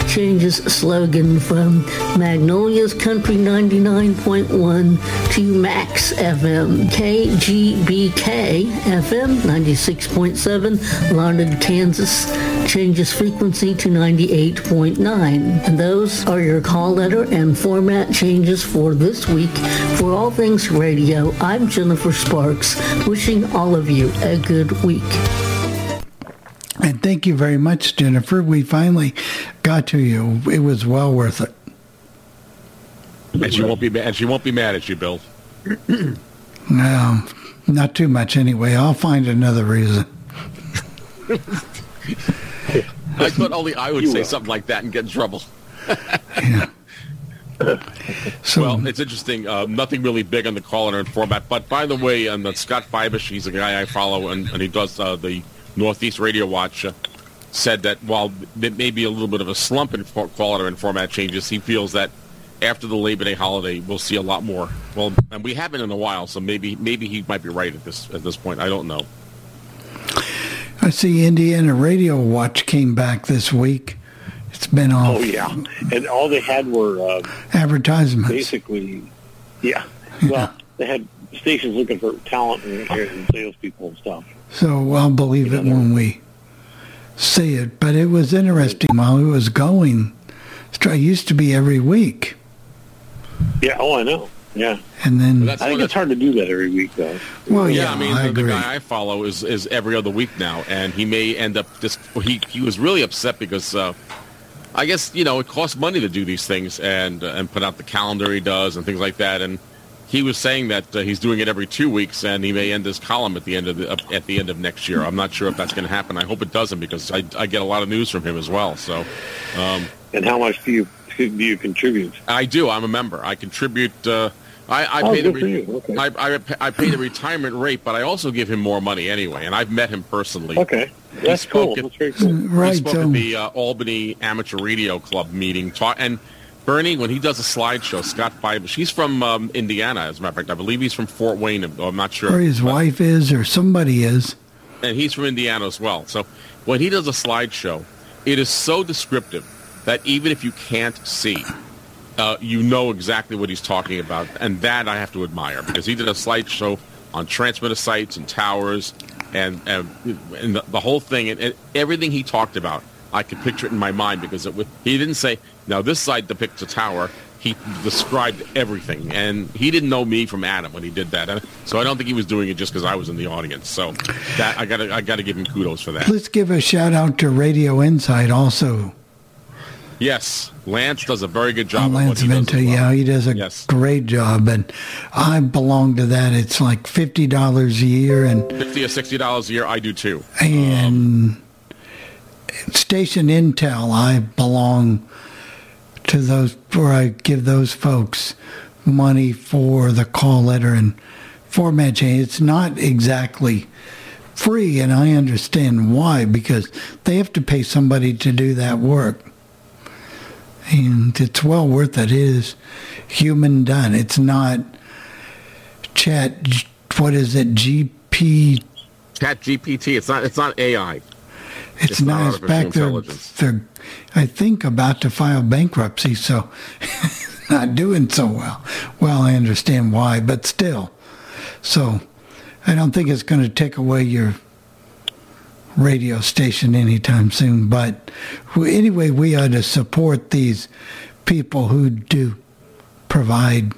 changes slogan from Magnolia's Country ninety-nine point one to Max F M. K G B K F M ninety-six point seven, London, Kansas, changes frequency to ninety-eight point nine. And those are your call letter and format changes for this week. For all things radio, I'm Jennifer Sparks, wishing all of you a good week. And thank you very much, Jennifer. We finally got to you. It was well worth it. And she won't be mad, and she won't be mad at you, Bill. No, not too much anyway. I'll find another reason. I thought only I would you say will. Something like that and get in trouble. Yeah. So, well, it's interesting. Uh, nothing really big on the caller and format. But by the way, and the Scott Fibish, he's a guy I follow, and, and he does uh, the Northeast Radio Watch, uh, said that while there may be a little bit of a slump in for- quality and format changes, he feels that after the Labor Day holiday, we'll see a lot more. Well, and we haven't in a while, so maybe maybe he might be right at this at this point. I don't know. I see Indiana Radio Watch came back this week. It's been off. Oh, yeah. And all they had were... Uh, advertisements. Basically, yeah. Well, yeah. They had stations looking for talent and, and salespeople and stuff. So I'll believe you it know, when we see it, but it was interesting while it was going. It used to be every week. Yeah, oh, I know. Yeah. And then I think it's hard to do that every week, though. Well, yeah, yeah I mean, I the, the guy I follow is, is every other week now, and he may end up just, he, he was really upset because uh, I guess, you know, it costs money to do these things and, uh, and put out the calendar he does and things like that, and he was saying that uh, he's doing it every two weeks, and he may end his column at the end of the, uh, at the end of next year. I'm not sure if that's going to happen. I hope it doesn't because I, I get a lot of news from him as well. So, um, and how much do you do you contribute? I do. I'm a member. I contribute. Uh, I, I oh, pay the re- okay. I, I, I pay the retirement rate, but I also give him more money anyway. And I've met him personally. Okay, that's cool. At, that's very cool. Right, he spoke um, at the uh, Albany Amateur Radio Club meeting, ta- and. Bernie, when he does a slideshow, Scott Fiber, she's from um, Indiana, as a matter of fact. I believe he's from Fort Wayne. I'm not sure. Or his but, wife is, or somebody is. And he's from Indiana as well. So when he does a slideshow, it is so descriptive that even if you can't see, uh, you know exactly what he's talking about. And that I have to admire, because he did a slideshow on transmitter sites and towers and, and, and the, the whole thing. And, and everything he talked about, I could picture it in my mind, because it was, he didn't say... Now, this side depicts a tower. He described everything, and he didn't know me from Adam when he did that. So I don't think he was doing it just because I was in the audience. So that, I gotta, I gotta give him kudos for that. Let's give a shout out to Radio Insight also. Yes, Lance does a very good job. And Lance of what he Venta, does well. Yeah, he does a yes. great job, and I belong to that. It's like fifty dollars a year, and fifty or sixty dollars a year. I do too. And um, Station Intel, I belong. To those, where I give those folks money for the call letter and format change. It's not exactly free, and I understand why, because they have to pay somebody to do that work. And it's well worth it. It is human done. It's not chat, what is it, G P? Chat G P T. It's not, it's not A I. It's, it's not, it's back there. They're, I think, about to file bankruptcy, so not doing so well. Well, I understand why, but still. So I don't think it's going to take away your radio station anytime soon. But anyway, we ought to support these people who do provide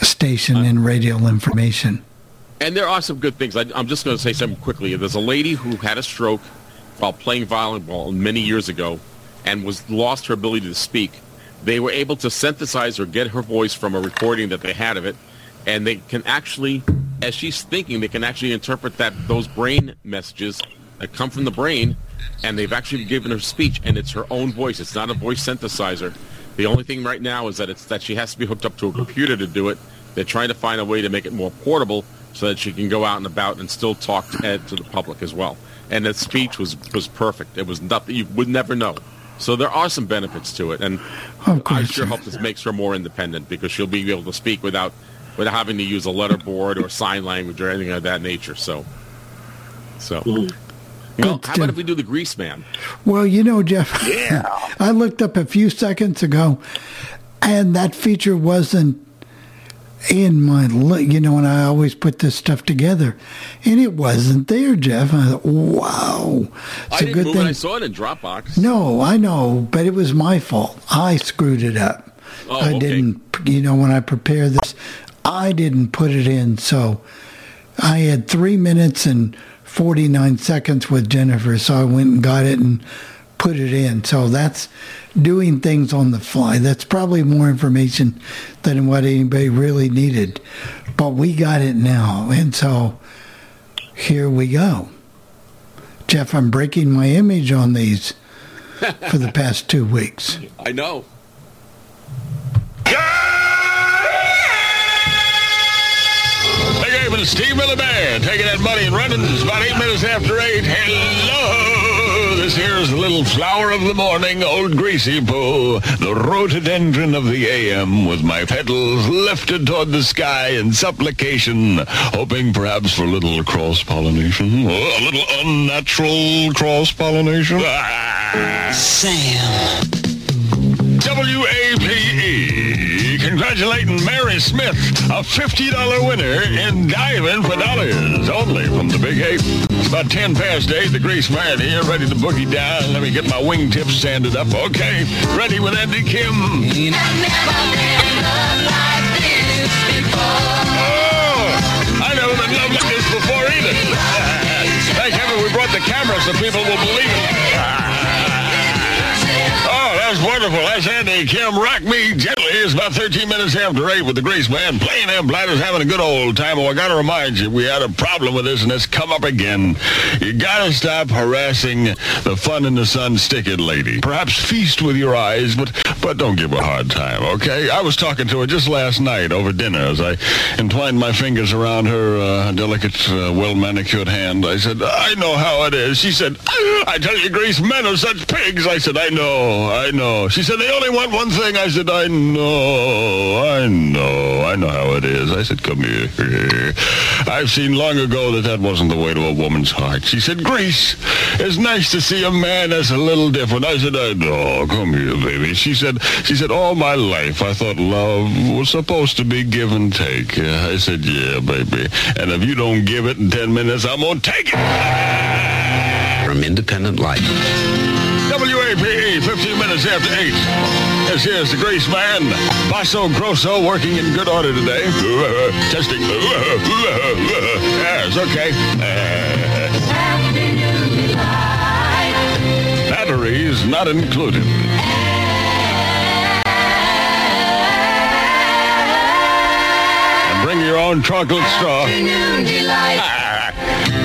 station and radio information. And there are some good things. I, I'm just going to say something quickly. There's a lady who had a stroke while playing volleyball many years ago and was lost her ability to speak. They were able to synthesize or get her voice from a recording that they had of it, and they can actually, as she's thinking, they can actually interpret that those brain messages that come from the brain, and they've actually given her speech, and it's her own voice. It's not a voice synthesizer. The only thing right now is that it's that she has to be hooked up to a computer to do it. They're trying to find a way to make it more portable, so that she can go out and about and still talk to, uh, to the public as well. And that speech was, was perfect. It was nothing you would never know. So there are some benefits to it, and I sure hope this makes her more independent, because she'll be able to speak without without having to use a letterboard or sign language or anything of that nature. So, so well, how about if we do the Greaseman? Well, you know, Jeff, yeah. I looked up a few seconds ago, and that feature wasn't in my, you know, and I always put this stuff together, and it wasn't there, Jeff. I thought, wow, it's I a good thing. I saw it in Dropbox. No, I know, but it was my fault. I screwed it up. Oh, I okay. didn't, you know, when I prepared this, I didn't put it in. So I had three minutes and forty-nine seconds with Jennifer, so I went and got it and put it in. So that's doing things on the fly. That's probably more information than what anybody really needed, but we got it now, and so here we go. Jeff, I'm breaking my image on these for the past two weeks. I know. Big Ape and Steve Miller Band taking that money and running. It's about eight minutes after eight. Hello. This here's the little flower of the morning, old greasy pole, the rhododendron of the A M, with my petals lifted toward the sky in supplication, hoping perhaps for a little cross-pollination, a little unnatural cross-pollination. Ah. Sam. W A P E, congratulating Mary Smith, a fifty dollars winner in Diamond for Dollars, only from the Big Ape. About ten past eight, the Greaseman here, ready to boogie down. Let me get my wingtips sanded up. Okay, ready with Andy Kim. I've never been loved like this before. Oh, I never been loved like this before either. Thank heaven we brought the camera so people will believe it. That's wonderful. That's Andy Kim. Rock me gently. It's about thirteen minutes after eight with the Greaseman. Playing them bladders, having a good old time. Oh, I got to remind you, we had a problem with this, and it's come up again. You got to stop harassing the fun in the sun stick-it lady. Perhaps feast with your eyes, but, but don't give her a hard time, okay? I was talking to her just last night over dinner as I entwined my fingers around her uh, delicate, uh, well-manicured hand. I said, I know how it is. She said, I tell you, Greasemen are such pigs. I said, I know, I know. She said, they only want one thing. I said, I know, I know, I know how it is. I said, come here. I've seen long ago that that wasn't the way to a woman's heart. She said, Grease, it's nice to see a man that's a little different. I said, I know, come here, baby. She said, she said, all my life I thought love was supposed to be give and take. I said, yeah, baby. And if you don't give it in ten minutes, I'm going to take it. From Independent Life. W A P E, fifteen minutes after eight. This here's the Greaseman. Basso Grosso working in good order today. Testing. Yes, okay. Batteries not included. And bring your own chocolate straw.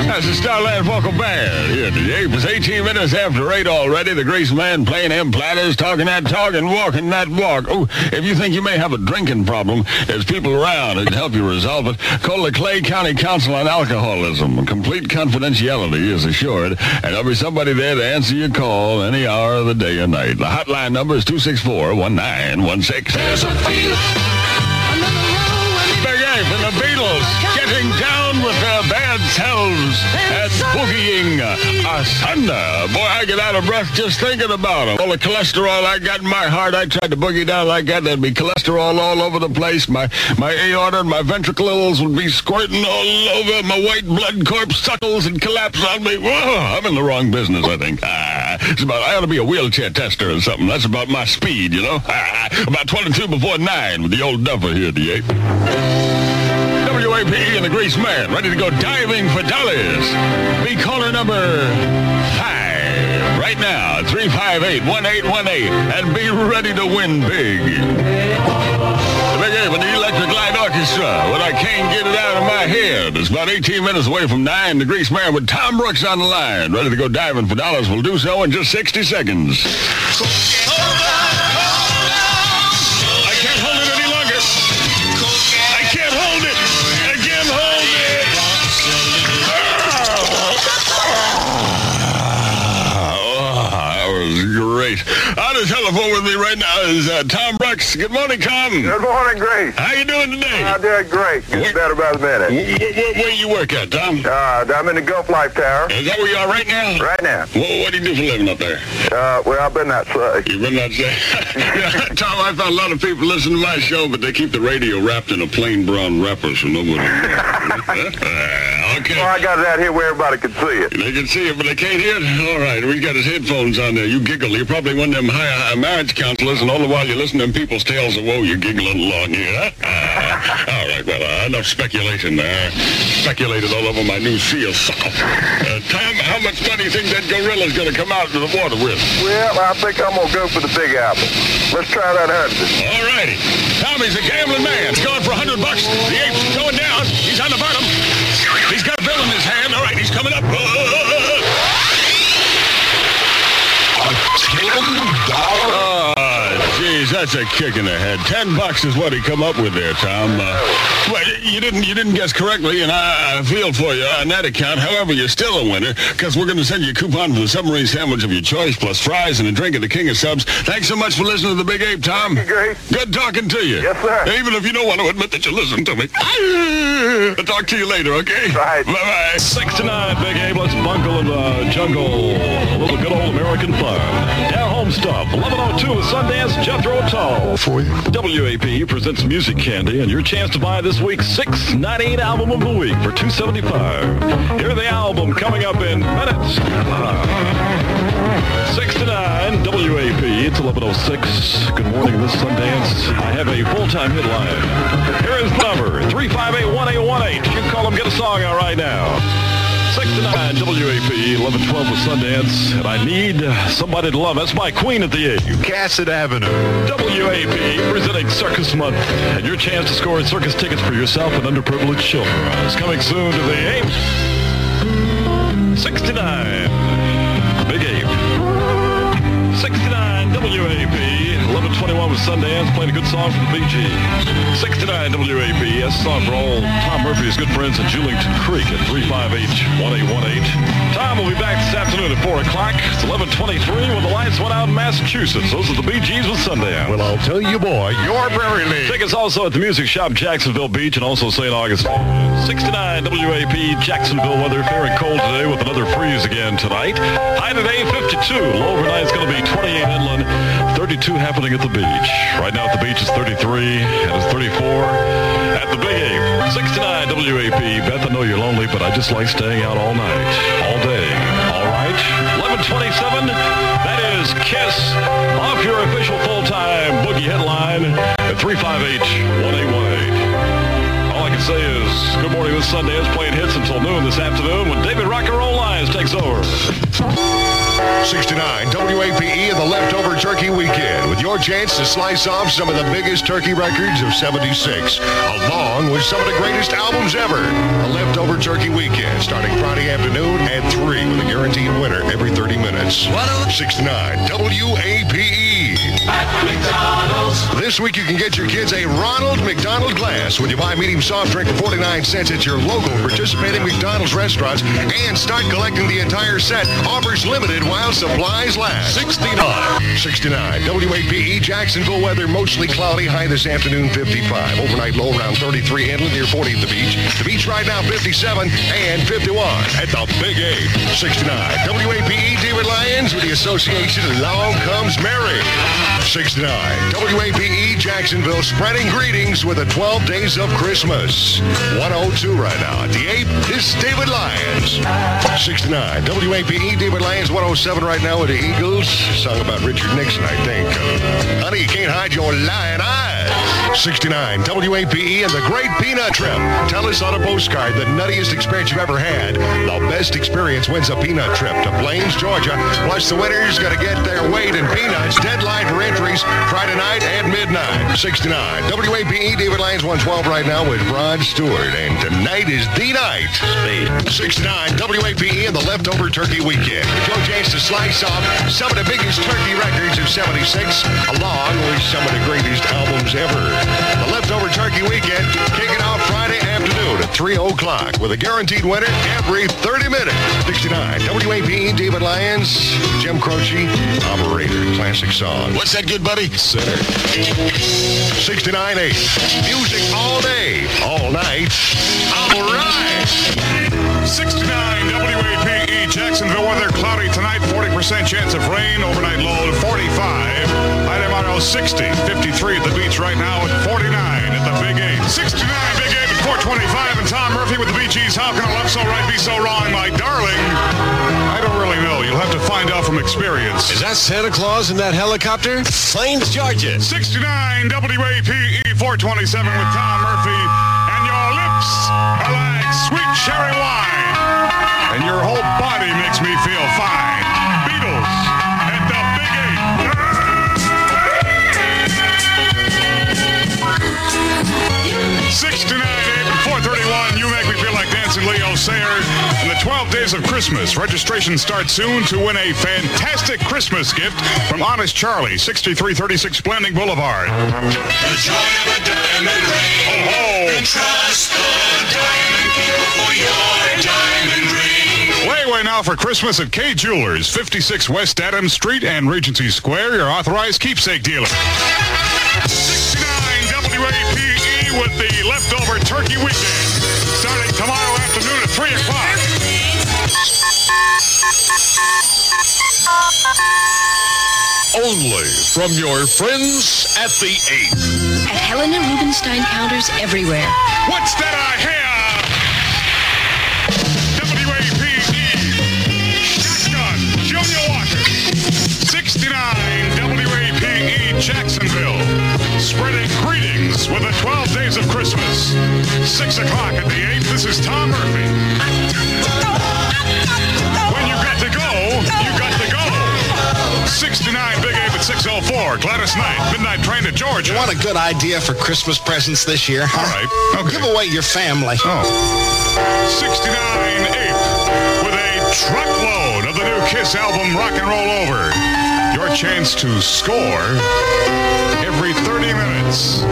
That's the Starland Vocal Band here today. It was eighteen minutes after eight already. The Greaseman playing them platters, talking that talk and walking that walk. Oh, if you think you may have a drinking problem, there's people around who can help you resolve it. Call the Clay County Council on Alcoholism. Complete confidentiality is assured, and there'll be somebody there to answer your call any hour of the day or night. The hotline number is two six four, one nine one six. There's a feeling. And the Beatles getting down with their bad selves and boogieing asunder. Boy, I get out of breath just thinking about them. All the cholesterol I got in my heart, I tried to boogie down like that. There'd be cholesterol all over the place. My my aorta and my ventricles would be squirting all over. My white blood corpse suckles and collapse on me. Whoa, I'm in the wrong business, I think. Ah, it's about, I ought to be a wheelchair tester or something. That's about my speed, you know. Ah, about twenty-two before nine with the old duffer here at the eight. W A P E and the Greaseman, ready to go diving for dollars. Be caller number five right now, three five eight, one eight one eight, and be ready to win big. The Big A with the Electric Light Orchestra, when I can't get it out of my head. It's about eighteen minutes away from nine, the Greaseman with Tom Brooks on the line, ready to go diving for dollars. We'll do so in just sixty seconds. I can't hold it any longer. Great. On the telephone with me right now is uh, Tom Brooks. Good morning, Tom. Good morning, Grace. How you doing today? I'm doing great. Getting better by the minute. Where, where, where you work at, Tom? Uh, I'm in the Gulf Life Tower. Is that where you are right now? Right now. Well, what do you do for a living up there? Uh, well, I've been outside. You've been outside. Yeah, Tom, I found a lot of people listen to my show, but they keep the radio wrapped in a plain brown wrapper, so nobody. uh, okay. Well, I got it out here where everybody can see it. They can see it, but they can't hear it. All right, we got his headphones on there. You giggle. You're probably one of them high, high marriage counselors, and all the while you listen to them people's tales of, whoa, you're giggling along here. Uh, all right, well, uh, enough speculation there. Speculated all over my new seal sock. Uh, Tom, how much money do you think that gorilla's going to come out into the water with? Well, I think I'm going to go for the Big Apple. Let's try that hundred. All righty. Tommy's a gambling man. He's going for a hundred bucks. The ape's going down. He's on the bottom. He's got a bill in his hand. All right, he's coming up. Uh, Oh, geez, that's a kick in the head. Ten bucks is what he come up with there, Tom. Uh, well, you didn't you didn't guess correctly, and I, I feel for you on that account. However, you're still a winner, because we're going to send you a coupon for the submarine sandwich of your choice, plus fries and a drink at the King of Subs. Thanks so much for listening to the Big Ape, Tom. Great. Good talking to you. Yes, sir. Even if you don't want to admit that you listened to me. I'll talk to you later, okay? Right. Bye-bye. Six to nine, Big Ape. Let's bungle in the jungle. A little good old American fun. Down home Home Stop, eleven oh two with Sundance Jethro Tull. For you. W A P presents Music Candy and your chance to buy this week's six ninety-eight album of the week for two seventy-five. Hear the album coming up in minutes. six to nine, W A P, it's eleven oh six. Good morning, this Sundance. I have a full-time headline. Here is the number, three five eight, one eight one eight. You call them, get a song out right now. six to nine, W A P, eleven twelve with Sundance, and I need somebody to love. That's my queen at the eight. Cassett Avenue. W A P presenting Circus Month, and your chance to score circus tickets for yourself and underprivileged children is coming soon to the eight. six to nine, Big eight. six to nine, W A P. eleven twenty-one with Sundance, playing a good song from the Bee Gees. six to nine W A P, that's a song for all Tom Murphy's good friends at Julington Creek at three five eight, one eight one eight. Tom will be back this afternoon at four o'clock. It's eleven twenty-three when the lights went out in Massachusetts. Those are the Bee Gees with Sundance. Well, I'll tell you, boy, your Prairie League. Tickets also at the Music Shop, Jacksonville Beach, and also Saint Augustine. six to nine W A P, Jacksonville weather, fair and cold today with another freeze again tonight. High today, fifty-two. Low overnight is going to be twenty-eight inland, thirty-two happening at the beach. Right now at the beach is thirty-three, and it's thirty-four at the Big Ape. six to nine W A P, Beth, I know you're lonely, but I just like staying out all night, all day. All right, eleven twenty-seven, that is Kiss off your official full-time boogie headline at three five eight, one eight one eight. Say is good morning this Sunday. It's playing hits until noon this afternoon when David Rock and Roll Lions takes over. sixty-nine W A P E and the Leftover Turkey Weekend with your chance to slice off some of the biggest turkey records of seventy-six, along with some of the greatest albums ever. The Leftover Turkey Weekend starting Friday afternoon at three with a guaranteed winner every thirty minutes. sixty-nine W A P E. At McDonald's. This week you can get your kids a Ronald McDonald glass when you buy medium soft drink for forty-nine cents at your local participating McDonald's restaurants and start collecting the entire set. Offers limited while supplies last. sixty-nine sixty-nine W A P E Jacksonville weather, mostly cloudy, high this afternoon fifty-five. Overnight low around thirty-three inland, near forty at the beach. The beach right now fifty-seven and fifty-one at the Big Ape. sixty-nine W A P E David Lyons with the Association Along Comes Mary. sixty-nine W A P E Jacksonville spreading greetings with the twelve days of Christmas. one oh two right now at the Ape. This is David Lyons. sixty-nine W A P E David Lyons, one oh seven right now with the Eagles. Song about Richard Nixon, I think. Uh, honey, you can't hide your lying eyes. sixty-nine W A P E and the Great Peanut Trip. Tell us on a postcard the nuttiest experience you've ever had. The best experience wins a peanut trip to Plains, Georgia. Plus, the winner's got to get their weight in peanuts. Deadline for entries Friday night at midnight. sixty-nine W A P E David Lyons, one twelve right now with Rod Stewart. And tonight is the night. sixty-nine W A P E and the Leftover Turkey Weekend. Your chance to slice up some of the biggest turkey records of seventy-six, along with some of the greatest albums ever. The Leftover Turkey Weekend kicking off Friday afternoon at three o'clock with a guaranteed winner every thirty minutes. sixty-nine W A P E David Lyons, Jim Croce, Operator, classic song. What's that, good buddy? Center. sixty-nine eight Music all day, all night. All right. sixty-nine W A P E Jacksonville weather, cloudy tonight, forty percent chance of rain, overnight low at forty-five. High tomorrow sixty, fifty-three at the beach right now at forty-nine at the Big eight. sixty-nine Big eight at four twenty-five and Tom Murphy with the Bee Gees. How can I love so right, be so wrong, my darling? I don't really know. You'll have to find out from experience. Is that Santa Claus in that helicopter? Plains, Georgia. sixty-nine W A P E four twenty-seven with Tom Murphy. And your lips are like sweet cherry wine. And your whole body makes me feel fine. Beatles at the Big Eight. sixty-nine eight, four thirty-one. You make me feel like dancing Leo Sayer. twelve Days of Christmas. Registration starts soon to win a fantastic Christmas gift from Honest Charlie, sixty-three thirty-six Splendid Boulevard. The joy of a diamond ring. Oh, oh. Trust the diamond people for your diamond ring. Way, way now for Christmas at K Jewelers, fifty-six West Adams Street and Regency Square, your authorized keepsake dealer. sixty-nine W A P E with the Leftover Turkey Weekend, starting tomorrow afternoon at three o'clock. Only from your friends at the eight. At Helena Rubinstein counters everywhere. What's that I have? W A P E. Shotgun, Junior Walker. sixty-nine W A P E Jacksonville. Spreading greetings with the twelve days of Christmas. six o'clock at the eight. This is Tom Murphy. When you got to go, you got to go. sixty-nine Big Ape at six oh four. Gladys Knight, Midnight Train to Georgia. You want a good idea for Christmas presents this year? Huh? All right. Okay. Give away your family. Oh. sixty-nine Ape with a truckload of the new Kiss album, Rock and Roll Over. Your chance to score every thirty minutes.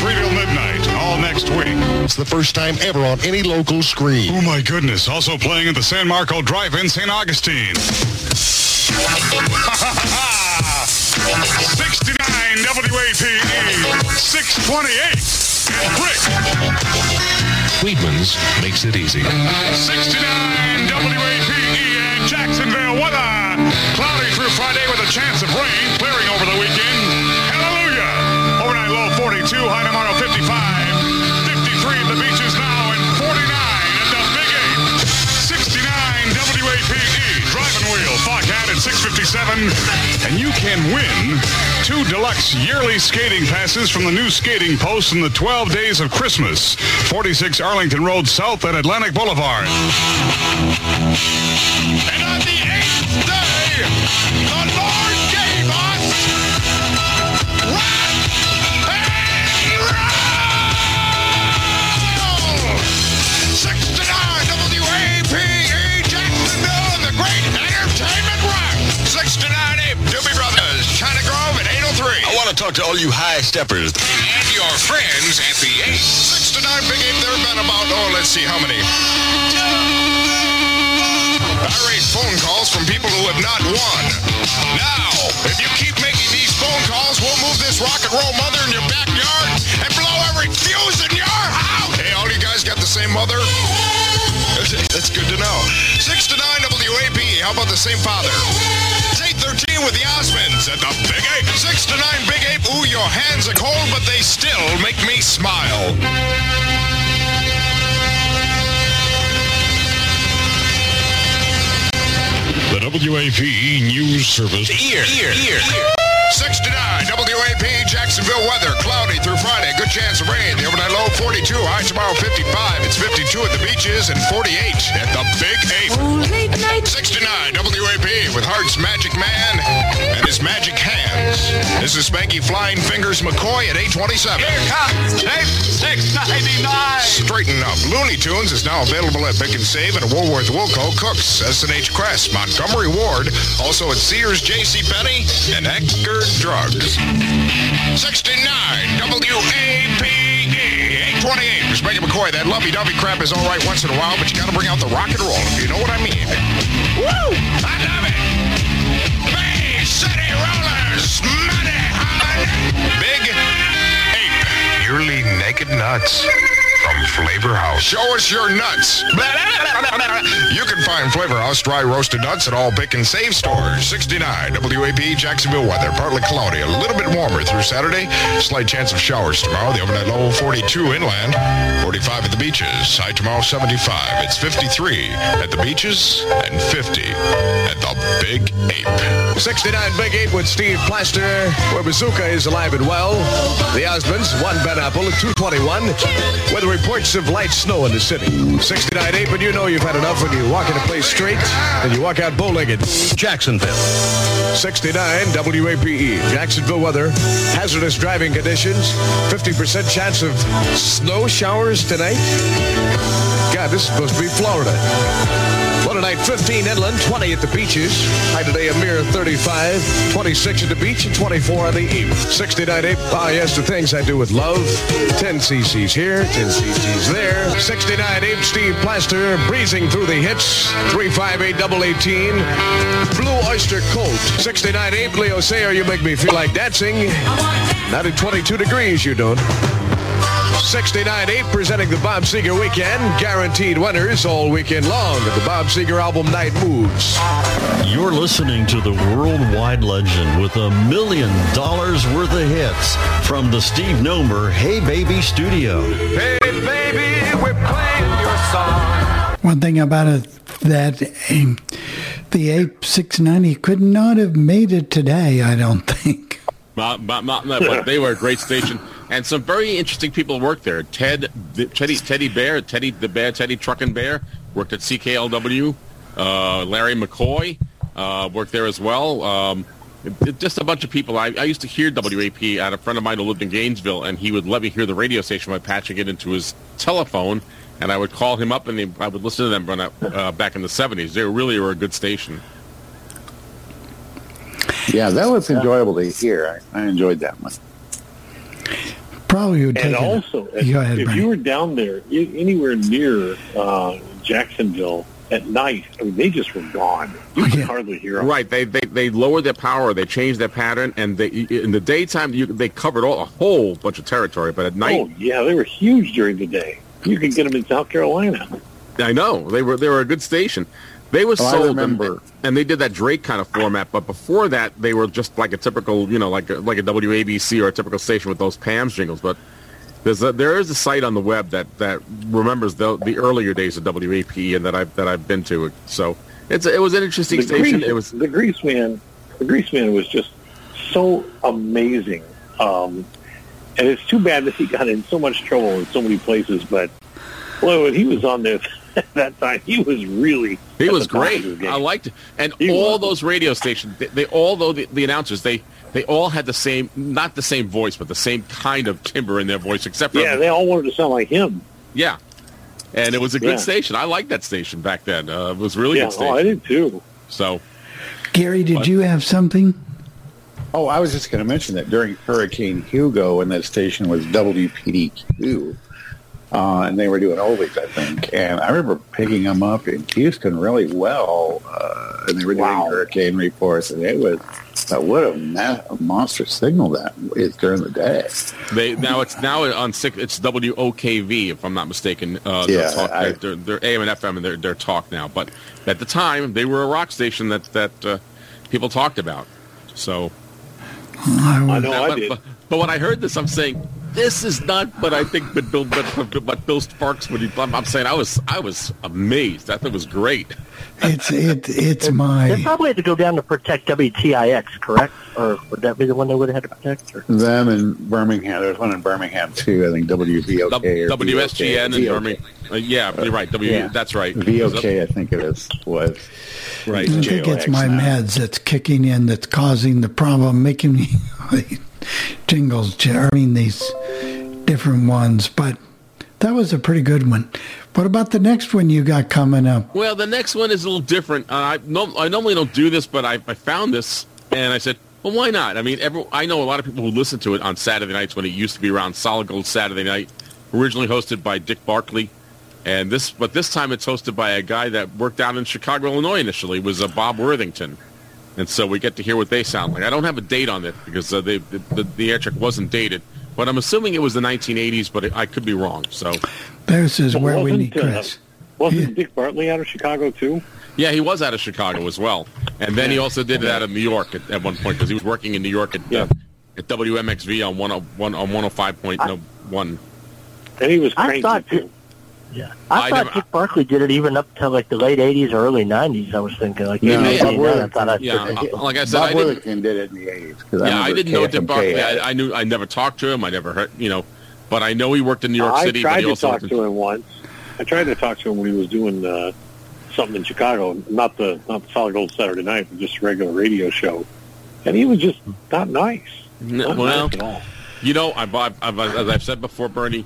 three till midnight, all next week. It's the first time ever on any local screen. Oh, my goodness. Also playing at the San Marco Drive-In, Saint Augustine. sixty-nine W A P E, six twenty-eight at Brick. Weedman's makes it easy. sixty-nine W A P E at Jacksonville. Weather. Cloudy through Friday with a chance of rain. Clearing over the weekend. Hallelujah. Overnight low forty-two, high tomorrow fifty-five. fifty-three at the beaches now and forty-nine at the Big eight. sixty-nine W A P E. Driving wheel, Foghat at six fifty-seven, and you can win two deluxe yearly skating passes from the new skating post in the twelve days of Christmas, forty-six Arlington Road South at Atlantic Boulevard. And on the eighth day, the Lord gave us rock and roll! sixty-nine W A P E Jacksonville. Great entertainment rock. sixty-nine Ape, Doobie Brothers, China Grove at eight oh three. I want to talk to all you high steppers. And your friends at the eight. sixty-nine Big Ape, there have been about, oh, let's see how many. Irate phone calls from people who have not won. Now, if you keep making these phone calls, we'll move this rock and roll mother in your backyard and blow every fuse in your house. Hey, all you guys got the same mother? That's good to know. sixty-nine W A P E, how about the same father? It's eight thirteen with the Osmonds at the Big Ape. sixty-nine Big Ape, ooh, your hands are cold, but they still make me smile. The W A P E News Service. Ear, ear, ear. sixty-nine W A P E Jacksonville weather, cloudy through Friday, good chance of rain. The overnight low forty-two, high tomorrow fifty-five. It's fifty-two at the beaches and forty-eight at the Big eight. Oh, late night. sixty-nine W A P E with Hart's Magic Man and his magic hands. This is Spanky Flying Fingers McCoy at eight twenty-seven. Here comes tape six ninety-nine. Straighten Up. Looney Tunes is now available at Pick and Save and Woolworth Wilco, Cooks, S and H Crest, Montgomery Ward, also at Sears, J C Penney, and Eckerd Drugs. sixty-nine W A P E eight twenty-eight. Miz Megan McCoy, that lovey-dovey crap is all right once in a while, but you gotta bring out the rock and roll, if you know what I mean. Woo! I love it! Bay City Rollers! Money Holland! Big Ape. Nearly Naked Nuts. From Flavor House. Show us your nuts. You can find Flavor House dry roasted nuts at all Pick and Save stores. sixty-nine W A P E Jacksonville weather. Partly cloudy. A little bit warmer through Saturday. Slight chance of showers tomorrow. The overnight low forty-two inland. forty-five at the beaches. High tomorrow seventy-five. It's fifty-three at the beaches and fifty at the Big Ape. sixty-nine Big Ape with Steve Plaster, where Bazooka is alive and well. The Osmonds, one Ben Apple at two twenty-one. With reports of light snow in the city. sixty-nine Ape, but you know you've had enough when you walk into place straight and you walk out bow-legged. Jacksonville. sixty-nine W A P E. Jacksonville weather. Hazardous driving conditions. fifty percent chance of snow showers tonight. God, this is supposed to be Florida. Well, tonight, fifteen inland, twenty at the beaches. High today, a mere thirty-five, twenty-six at the beach, and twenty-four on the eve. sixty-nine Ape, ah, yes, the things I do with love. ten cc's here, ten cc's there. sixty-nine Ape, Steve Plaster, breezing through the hits. three five eight double eighteen, Blue Oyster Cult. sixty-nine Ape, Leo Sayer, you make me feel like dancing. Not at twenty-two degrees, you don't. sixty-nine point eight presenting the Bob Seger Weekend. Guaranteed winners all weekend long at the Bob Seger Album Night Moves. You're listening to the worldwide legend with a million dollars worth of hits from the Steve Nomer Hey Baby Studio. Hey baby, we're playing your song. One thing about it that um, the Ape six ninety could not have made it today, I don't think. Not, not, not, not, but they were a great station. And some very interesting people worked there. Ted, the, Teddy, Teddy Bear, Teddy the Bear, Teddy Truckin' Bear worked at C K L W. Uh, Larry McCoy uh, worked there as well. Um, it, it, just a bunch of people. I, I used to hear W A P at a friend of mine who lived in Gainesville, and he would let me hear the radio station by patching it into his telephone, and I would call him up, and they, I would listen to them when I, uh, back in the seventies. They really were a good station. Yeah, that was enjoyable to hear. I, I enjoyed that one. Probably would take and also, it. If, ahead, if you were down there, anywhere near uh, Jacksonville at night, I mean, they just were gone. You could yeah. hardly hear them. Right. They, they they lowered their power. They changed their pattern. And they, in the daytime, you, they covered all, a whole bunch of territory. But at night... Oh, yeah. They were huge during the day. You could get them in South Carolina. I know. They were they were a good station. They were oh, sold, and, and they did that Drake kind of format. But before that, they were just like a typical, you know, like a, like a W A B C or a typical station with those P A Ms jingles. But there's a, there is a site on the web that, that remembers the, the earlier days of W A P and that I've that I've been to. So it's it was an interesting the station. Grease, it was the Greaseman. The Greaseman was just so amazing, um, and it's too bad that he got in so much trouble in so many places. But well, when he was on this. At that time, he was really he was great. I liked it, and he all was. Those radio stations, they, they all though the, the announcers, they they all had the same, not the same voice, but the same kind of timbre in their voice, except for yeah, they all wanted to sound like him. Yeah, and it was a good yeah. station. I liked that station back then. Uh, it was a really yeah, good station. Oh, I did too. So, Gary, did but, you have something? Oh, I was just going to mention that during Hurricane Hugo, when that station was W P D Q. Uh, and they were doing oldies, I think. And I remember picking them up in Houston really well. Uh, and they were wow. doing hurricane reports. And it was, uh, what a, ma- a monster signal that is during the day. They Now it's now on six, it's W O K V, if I'm not mistaken. Uh, yeah. Talk, I, they're, they're A M and F M, and they're, they're talk now. But at the time, they were a rock station that, that uh, people talked about. So. I, I know that, I did. But, but when I heard this, I'm saying... This is not, but I think, but Bill, but, but Bill Sparks. Would he, I'm, I'm saying, I was, I was amazed. I thought it was great. It's, it, it's my. They probably had to go down to protect W T I X, correct? Or would that be the one they would have had to protect? Or? Them in Birmingham. There's one in Birmingham too. I think W V O K. W S G N in Birmingham. Uh, yeah, you're right. W. Yeah. That's right. V O K, I think it is. Was right. I think it's my meds that's kicking in that's causing the problem, making me. Jingles, I mean these different ones, but that was a pretty good one. What about the next one you got coming up? Well, the next one is a little different. Uh, I, no, I normally don't do this, but I, I found this, and I said, well, why not? I mean, every, I know a lot of people who listen to it on Saturday nights when it used to be around Solid Gold Saturday Night, originally hosted by Dick Bartley, and this, but this time it's hosted by a guy that worked out in Chicago, Illinois initially, was uh, Bob Worthington. And so we get to hear what they sound like. I don't have a date on it because uh, they, the, the air check wasn't dated. But I'm assuming it was the nineteen eighties, but it, I could be wrong. So this is where we need Chris. Uh, wasn't yeah. Dick Bartley out of Chicago, too? Yeah, he was out of Chicago as well. And then yeah. he also did it out of New York at, at one point because he was working in New York at, yeah. uh, at W M X V on, one oh one, on one oh five point one. And he was cranky, I thought, too. Yeah, I, I thought never, Dick Bartley did it even up to like the late eighties or early nineties. I was thinking like yeah, yeah, Bob I thought I yeah, like I said, Bob I Worthington did it in the eighties. Yeah, I, I didn't know Dick Bartley. I, I knew I never talked to him. I never heard, you know, but I know he worked in New York uh, City. I tried but he also to talk to him once. I tried to talk to him when he was doing uh, something in Chicago, not the not the Solid Gold Saturday Night, but just a regular radio show, and he was just not nice. Not well, nice at all. You know, I I've, I've, as I've said before, Bernie.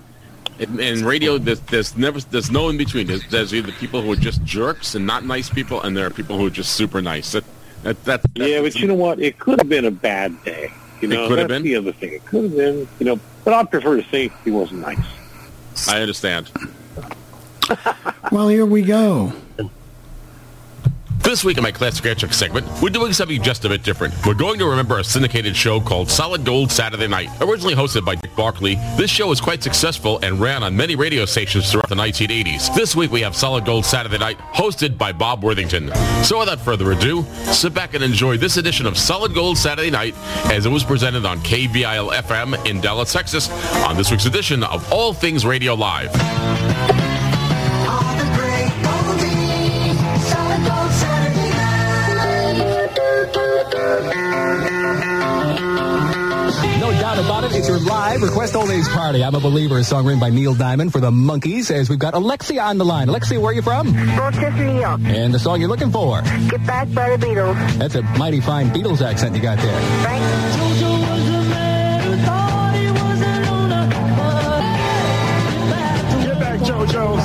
In, in radio, there's, there's never, there's no in between. There's, there's either people who are just jerks and not nice people, and there are people who are just super nice. That, that, that, that yeah, but you know what? It could have been a bad day. You know, it could have been the other thing. It could have been, you know. But I prefer to say he wasn't nice. I understand. Well, here we go. This week in my Classic Antics segment, we're doing something just a bit different. We're going to remember a syndicated show called Solid Gold Saturday Night. Originally hosted by Dick Bartley, this show was quite successful and ran on many radio stations throughout the nineteen eighties. This week we have Solid Gold Saturday Night, hosted by Bob Worthington. So without further ado, sit back and enjoy this edition of Solid Gold Saturday Night as it was presented on K V I L F M in Dallas, Texas, on this week's edition of All Things Radio Live. About it. It's your live request oldies party. I'm a Believer, a song written by Neil Diamond for the Monkees, as we've got Alexia on the line. Alexia, where are you from? Rochester, New York. And the song you're looking for? Get Back by the Beatles. That's a mighty fine Beatles accent you got there. Right.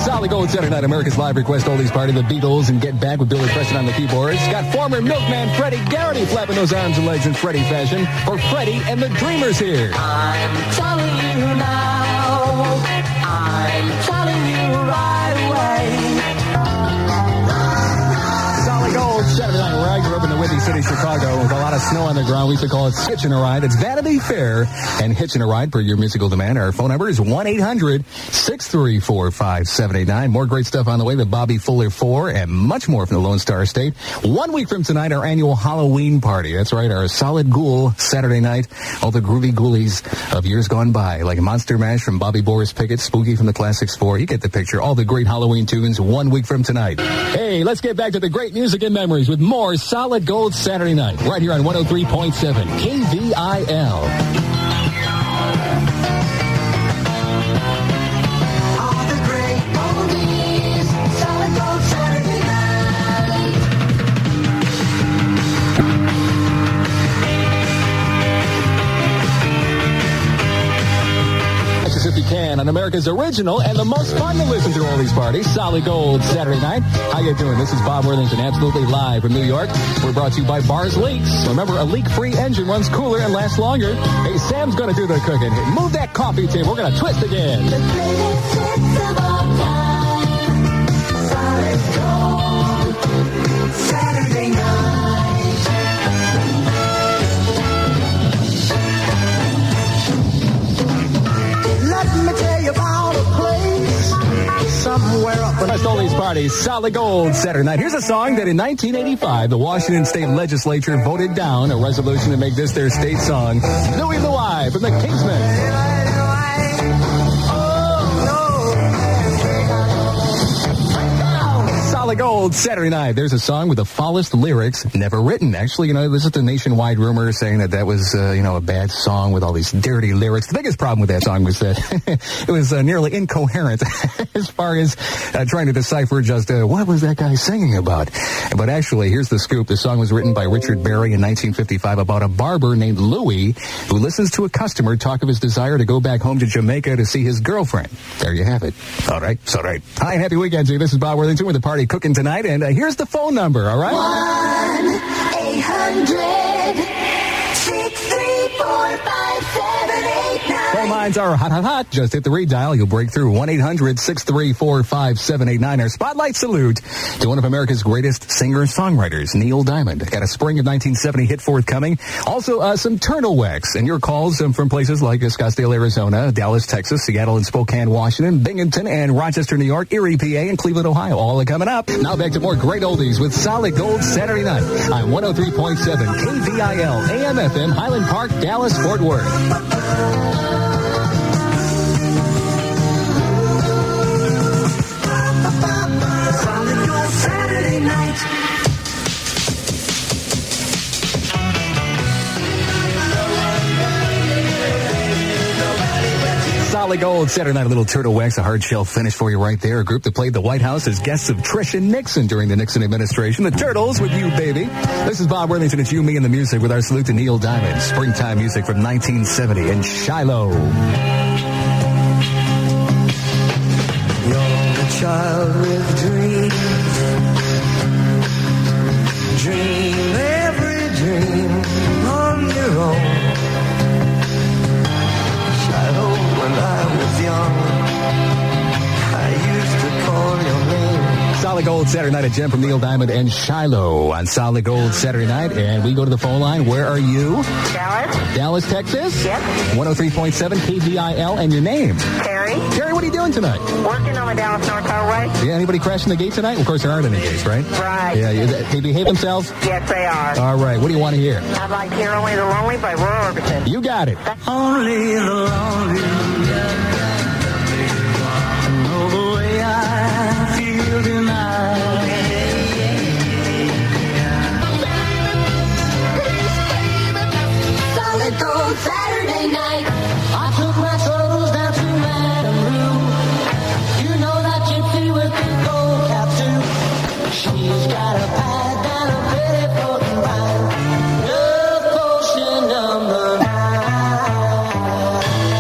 Solid Gold Saturday Night, America's live request oldies party, the Beatles, and Get Back with Billy Preston on the keyboards. Got former milkman Freddie Garrity flapping those arms and legs in Freddie fashion for Freddie and the Dreamers here. I'm telling you now, I'm telling you right away. Solid Gold Saturday Night, where I grew up in the Whitney City, Chicago, with a lot of snow on the ground. We used to call it Hitchin' a Ride. It's Vanity Fair and Hitchin' a Ride for your musical demand. Our phone number is one eight hundred six three four five seven eight nine. More great stuff on the way with Bobby Fuller four and much more from the Lone Star State. One week from tonight, our annual Halloween party. That's right, our Solid Ghoul Saturday Night. All the groovy ghoulies of years gone by, like Monster Mash from Bobby Boris Pickett, Spooky from the Classics four. You get the picture. All the great Halloween tunes one week from tonight. Hey, let's get back to the great music and memories with more Solid Gold Saturday Night, right here on one oh three point seven K V I L. Can on America's original and the most fun to listen through all these parties, Solid Gold Saturday Night. How you doing? This is Bob Worthington, absolutely live from New York. We're brought to you by Bars Leaks. Remember, a leak-free engine runs cooler and lasts longer. Hey, Sam's going to do the cooking. Move that coffee table. We're going to twist again. The greatest hits of all time. Solid Gold Saturday Night. Somewhere up in Stoli's party, Solid Gold Saturday Night. Here's a song that in nineteen eighty-five, the Washington State Legislature voted down a resolution to make this their state song. Louie Louie from the Kingsmen. Solid Gold Saturday Night. There's a song with the foulest lyrics never written. Actually, you know, this is the nationwide rumor saying that that was, uh, you know, a bad song with all these dirty lyrics. The biggest problem with that song was that it was uh, nearly incoherent as far as uh, trying to decipher just uh, what was that guy singing about. But actually, here's the scoop. The song was written by Richard Berry in nineteen fifty-five about a barber named Louie who listens to a customer talk of his desire to go back home to Jamaica to see his girlfriend. There you have it. All right. All right. Hi, and happy weekend to you. This is Bob Worthington with the Party Cook tonight, and uh, here's the phone number, all right? one eight hundred six three four five seven eight nine. Phone lines are hot, hot, hot. Just hit the redial. You'll break through. one eight hundred six three four five seven eight nine. Our spotlight salute to one of America's greatest singer-songwriters, Neil Diamond. Got a spring of nineteen seventy hit forthcoming. Also, uh, some Turtle Wax. And your calls um, from places like Scottsdale, Arizona, Dallas, Texas, Seattle and Spokane, Washington, Binghamton and Rochester, New York, Erie, P A, and Cleveland, Ohio. All are coming up. Now back to more great oldies with Solid Gold Saturday Night on one oh three point seven K V I L A M F M, Highland Park, Dallas, Fort Worth. Solid Gold Saturday Night, a little Turtle Wax, a hard shell finish for you right there. A group that played the White House as guests of Trish and Nixon during the Nixon administration. The Turtles with You, Baby. This is Bob Worthington. It's You, Me, and the Music with our salute to Neil Diamond. Springtime music from nineteen seventy in Shiloh. You're the child with dreams. Dream every dream on your own. Solid Gold Saturday Saturday Night, a gem from Neil Diamond and Shiloh on Solid Gold Saturday Night. And we go to the phone line. Where are you? Dallas. Dallas, Texas? Yep. one oh three point seven K V I L, and your name? Terry. Terry, what are you doing tonight? Working on the Dallas North Highway. Yeah, anybody crashing the gate tonight? Of course, there aren't any gates, right? Right. Yeah, they behave themselves? Yes, they are. All right, what do you want to hear? I'd like to hear Only the Lonely by Roy Orbison. You got it. That's Only the Lonely. Saturday night, I took my troubles down to Madame Rue. You know that gypsy with the gold cap too. She's got a pad down a pretty floating ride. Love potion number nine.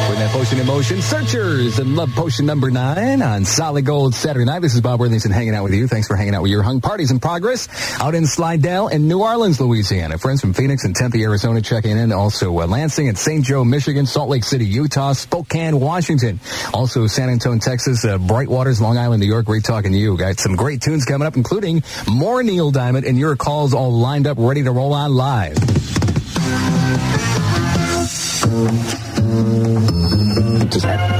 With that potion in motion, Searchers and Love Potion number nine on Solid Gold Saturday Night. This is Bob Worthington hanging out with you. Thanks for hanging out with your hung parties in progress out in Slidell and New Orleans, Louisiana. Friends from Phoenix and Tempe, Arizona checking in. Also uh, Lansing and Saint Joe, Michigan, Salt Lake City, Utah, Spokane, Washington. Also San Antonio, Texas, uh, Brightwaters, Long Island, New York. Great talking to you. Got some great tunes coming up, including more Neil Diamond, and your calls all lined up, ready to roll on live. Does that...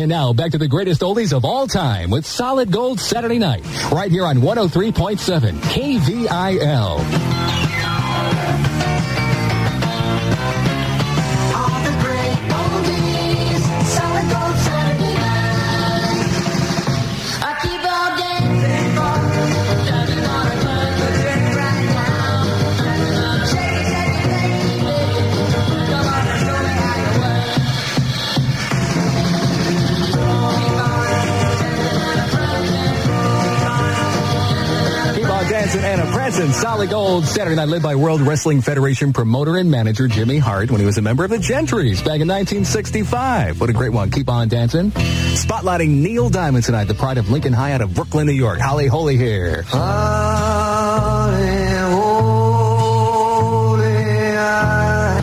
And now, back to the greatest oldies of all time with Solid Gold Saturday Night, right here on one oh three point seven K V I L. And a present. Solid Gold Saturday Night, led by World Wrestling Federation promoter and manager Jimmy Hart when he was a member of the Gentrys back in nineteen sixty-five. What a great one. Keep on dancing. Spotlighting Neil Diamond tonight, the pride of Lincoln High out of Brooklyn, New York. Holly Holy here. Holly Holy High.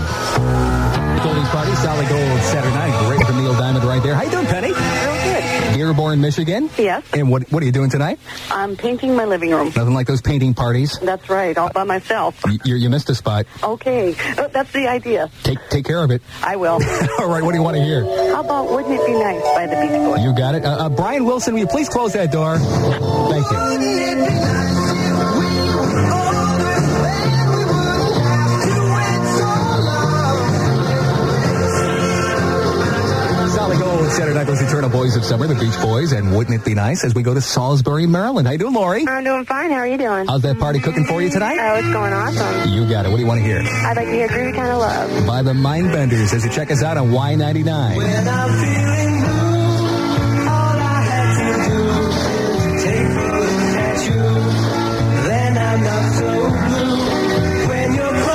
Goldies Party, Solid Gold Saturday Night. Great for Neil Diamond right there. How you doing, Penny? Dearborn, Michigan? Yes. And what what are you doing tonight? I'm painting my living room. Nothing like those painting parties. That's right, all by myself. You, you missed a spot. Okay, oh, that's the idea. Take take care of it. I will. All right, what do you want to hear? How about Wouldn't It Be Nice by the Beach Boys? You got it. Uh, uh, Brian Wilson, will you please close that door? Thank you. Wouldn't it be nice if we were older and we wouldn't have to wait so long? Solid Gold Saturday Night, those eternal boys of summer, the Beach Boys, and Wouldn't It Be Nice as we go to Salisbury, Maryland. How you doing, Lori? I'm doing fine. How are you doing? How's that party cooking for you tonight? Oh, it's going awesome. You got it. What do you want to hear? I'd like to hear Groovy Kind of Love by the Mindbenders as you check us out on Y ninety-nine. When I'm feeling blue, all I had to do was take a look at you. Then I'm not so blue when you're close.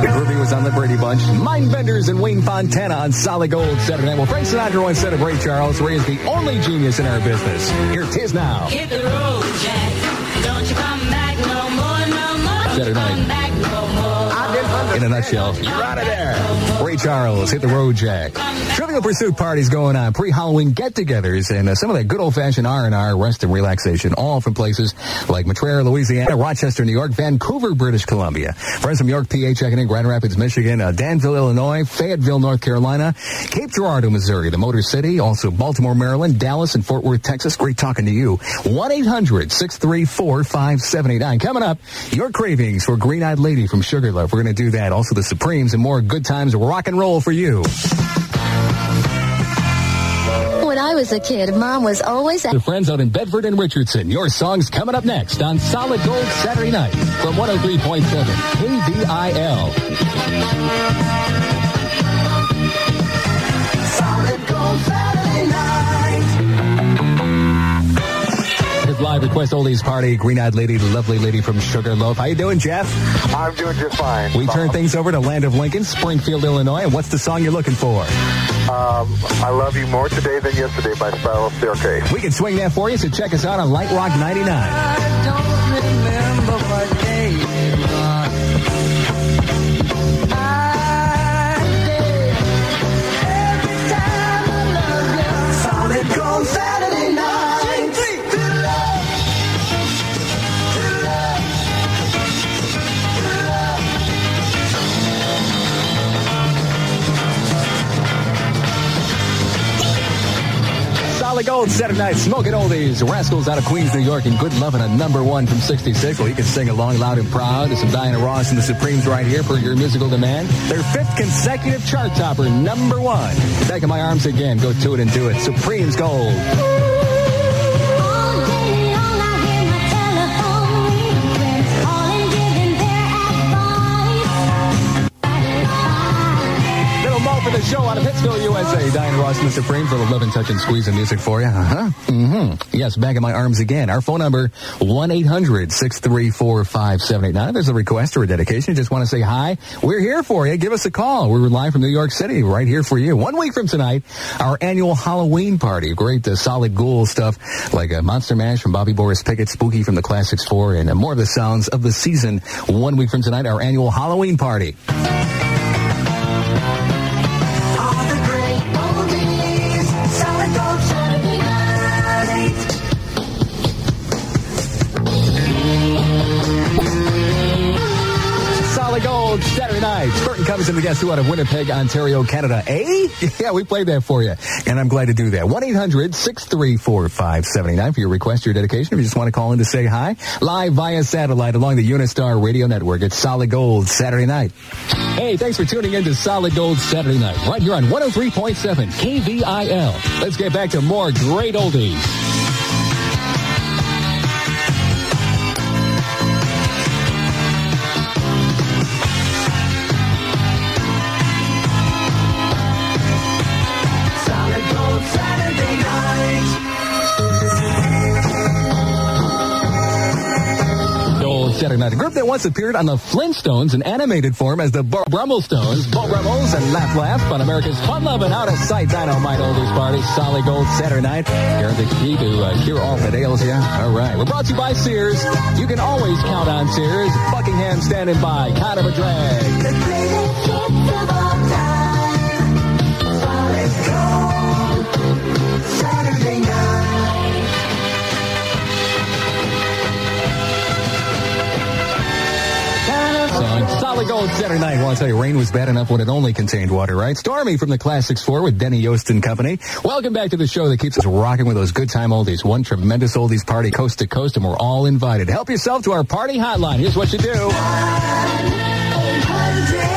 The Groovy was on the Brady Bunch. Mindbenders and Wayne Fontana on Solid Gold Saturday Night. Well, Frank Sinatra once said of Ray Charles, Ray is the only genius in our business. Here 'tis now. Hit the road, Jack. Don't you come back no more, no more. Saturday night. No more. In a nutshell, you're out of there. Ray Charles, Hit the Road, Jack. Trivial Pursuit parties going on, pre-Halloween get-togethers, and uh, some of that good old-fashioned R and R, rest and relaxation, all from places like Metrayer, Louisiana, Rochester, New York, Vancouver, British Columbia. Friends from York, P A, checking in, Grand Rapids, Michigan, uh, Danville, Illinois, Fayetteville, North Carolina, Cape Girardeau, Missouri, the Motor City, also Baltimore, Maryland, Dallas, and Fort Worth, Texas. Great talking to you. one eight hundred six three four five seven eight nine. Coming up, your cravings for Green-Eyed Lady from Sugar Love. We're going to do that. Also, the Supremes and more good times rock and roll for you. When I was a kid, Mom was always... The friends out in Bedford and Richardson. Your song's coming up next on Solid Gold Saturday Night from one oh three point seven K V I L. Solid Gold Saturday Night. His live request oldies party, Green-Eyed Lady, lovely lady from Sugar Loaf. How you doing, Jeff? I'm doing just fine. We Bob. turn things over to Land of Lincoln, Springfield, Illinois. And what's the song you're looking for? Um, I Love You More Today Than Yesterday by Spiral Staircase. We can swing that for you, so check us out on Light Rock ninety-nine. I don't remember what day it was. I did every time I love you. Solid Gold Saturday. Solid Gold Saturday Night, smoking oldies. Rascals out of Queens, New York, and Good Lovin', a number one from sixty-six. Well, you can sing along loud and proud to some Diana Ross and the Supremes right here for your musical demand. Their fifth consecutive chart topper, number one. Back in my arms again. Go to it and do it. Supremes Gold. The show out of Pittsville, U S A. Dian Ross and the Supremes, little love and touch and squeeze and music for you. Uh-huh. Mm-hmm. Yes, back in my arms again. Our phone number, one eight hundred six three four five seven eight nine. If there's a request or a dedication, you just want to say hi, we're here for you. Give us a call. We're live from New York City, right here for you. One week from tonight, our annual Halloween party. Great uh, solid ghoul stuff like a Monster Mash from Bobby Boris Pickett, Spooky from the Classics four, and uh, more of the sounds of the season. One week from tonight, our annual Halloween party. Burton Covington, the guest who out of Winnipeg, Ontario, Canada. Eh? Yeah, we played that for you. And I'm glad to do that. one eight hundred six three four five seven nine for your request, your dedication. If you just want to call in to say hi, live via satellite along the Unistar radio network. It's Solid Gold Saturday Night. Hey, thanks for tuning in to Solid Gold Saturday Night, right here on one oh three point seven K V I L. Let's get back to more great oldies. Saturday Night, a group that once appeared on the Flintstones in animated form as the Bo Brummelstones, Bo Brummels, and Laugh Laugh on America's Fun Love and Out of Sight Dynamite Oldies Party, Solid Gold Saturday Night. Here's the key to uh, cure all the ails, yeah? All right. We're brought to you by Sears. You can always count on Sears. Buckingham standing by. Kind of a drag. The greatest hits of all time. Solid Gold Saturday Night. Solid Gold Saturday Night. Well, I tell you, rain was bad enough when it only contained water, right? Stormy from the Classics four with Denny Yost and Company. Welcome back to the show that keeps us rocking with those good time oldies. One tremendous oldies party coast to coast, and we're all invited. Help yourself to our party hotline. Here's what you do. one eight hundred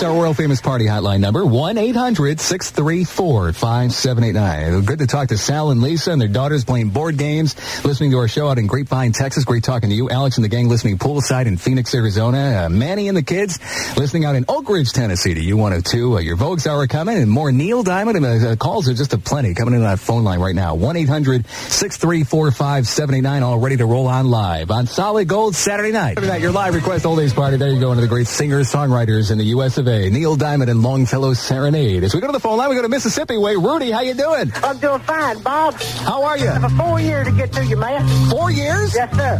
Our world-famous party hotline number, one eight hundred six three four five seven eight nine. Good to talk to Sal and Lisa and their daughters playing board games, listening to our show out in Grapevine, Texas. Great talking to you. Alex and the gang listening poolside in Phoenix, Arizona. Uh, Manny and the kids listening out in Oak Ridge, Tennessee to U one oh two. Uh, your Vogues Hour coming and more Neil Diamond. And uh, calls are just a plenty coming in on that phone line right now. one eight hundred six three four five seven eight nine, all ready to roll on live on Solid Gold Saturday Night. Your live request oldies party. There you go, one of the great singers, songwriters in the U S of A, Neil Diamond and Longfellow Serenade. As we go to the phone line, we go to Mississippi way. Rudy, how you doing? I'm doing fine, Bob. How are you? I have a four year to get to you, man. Four years? Yes, sir.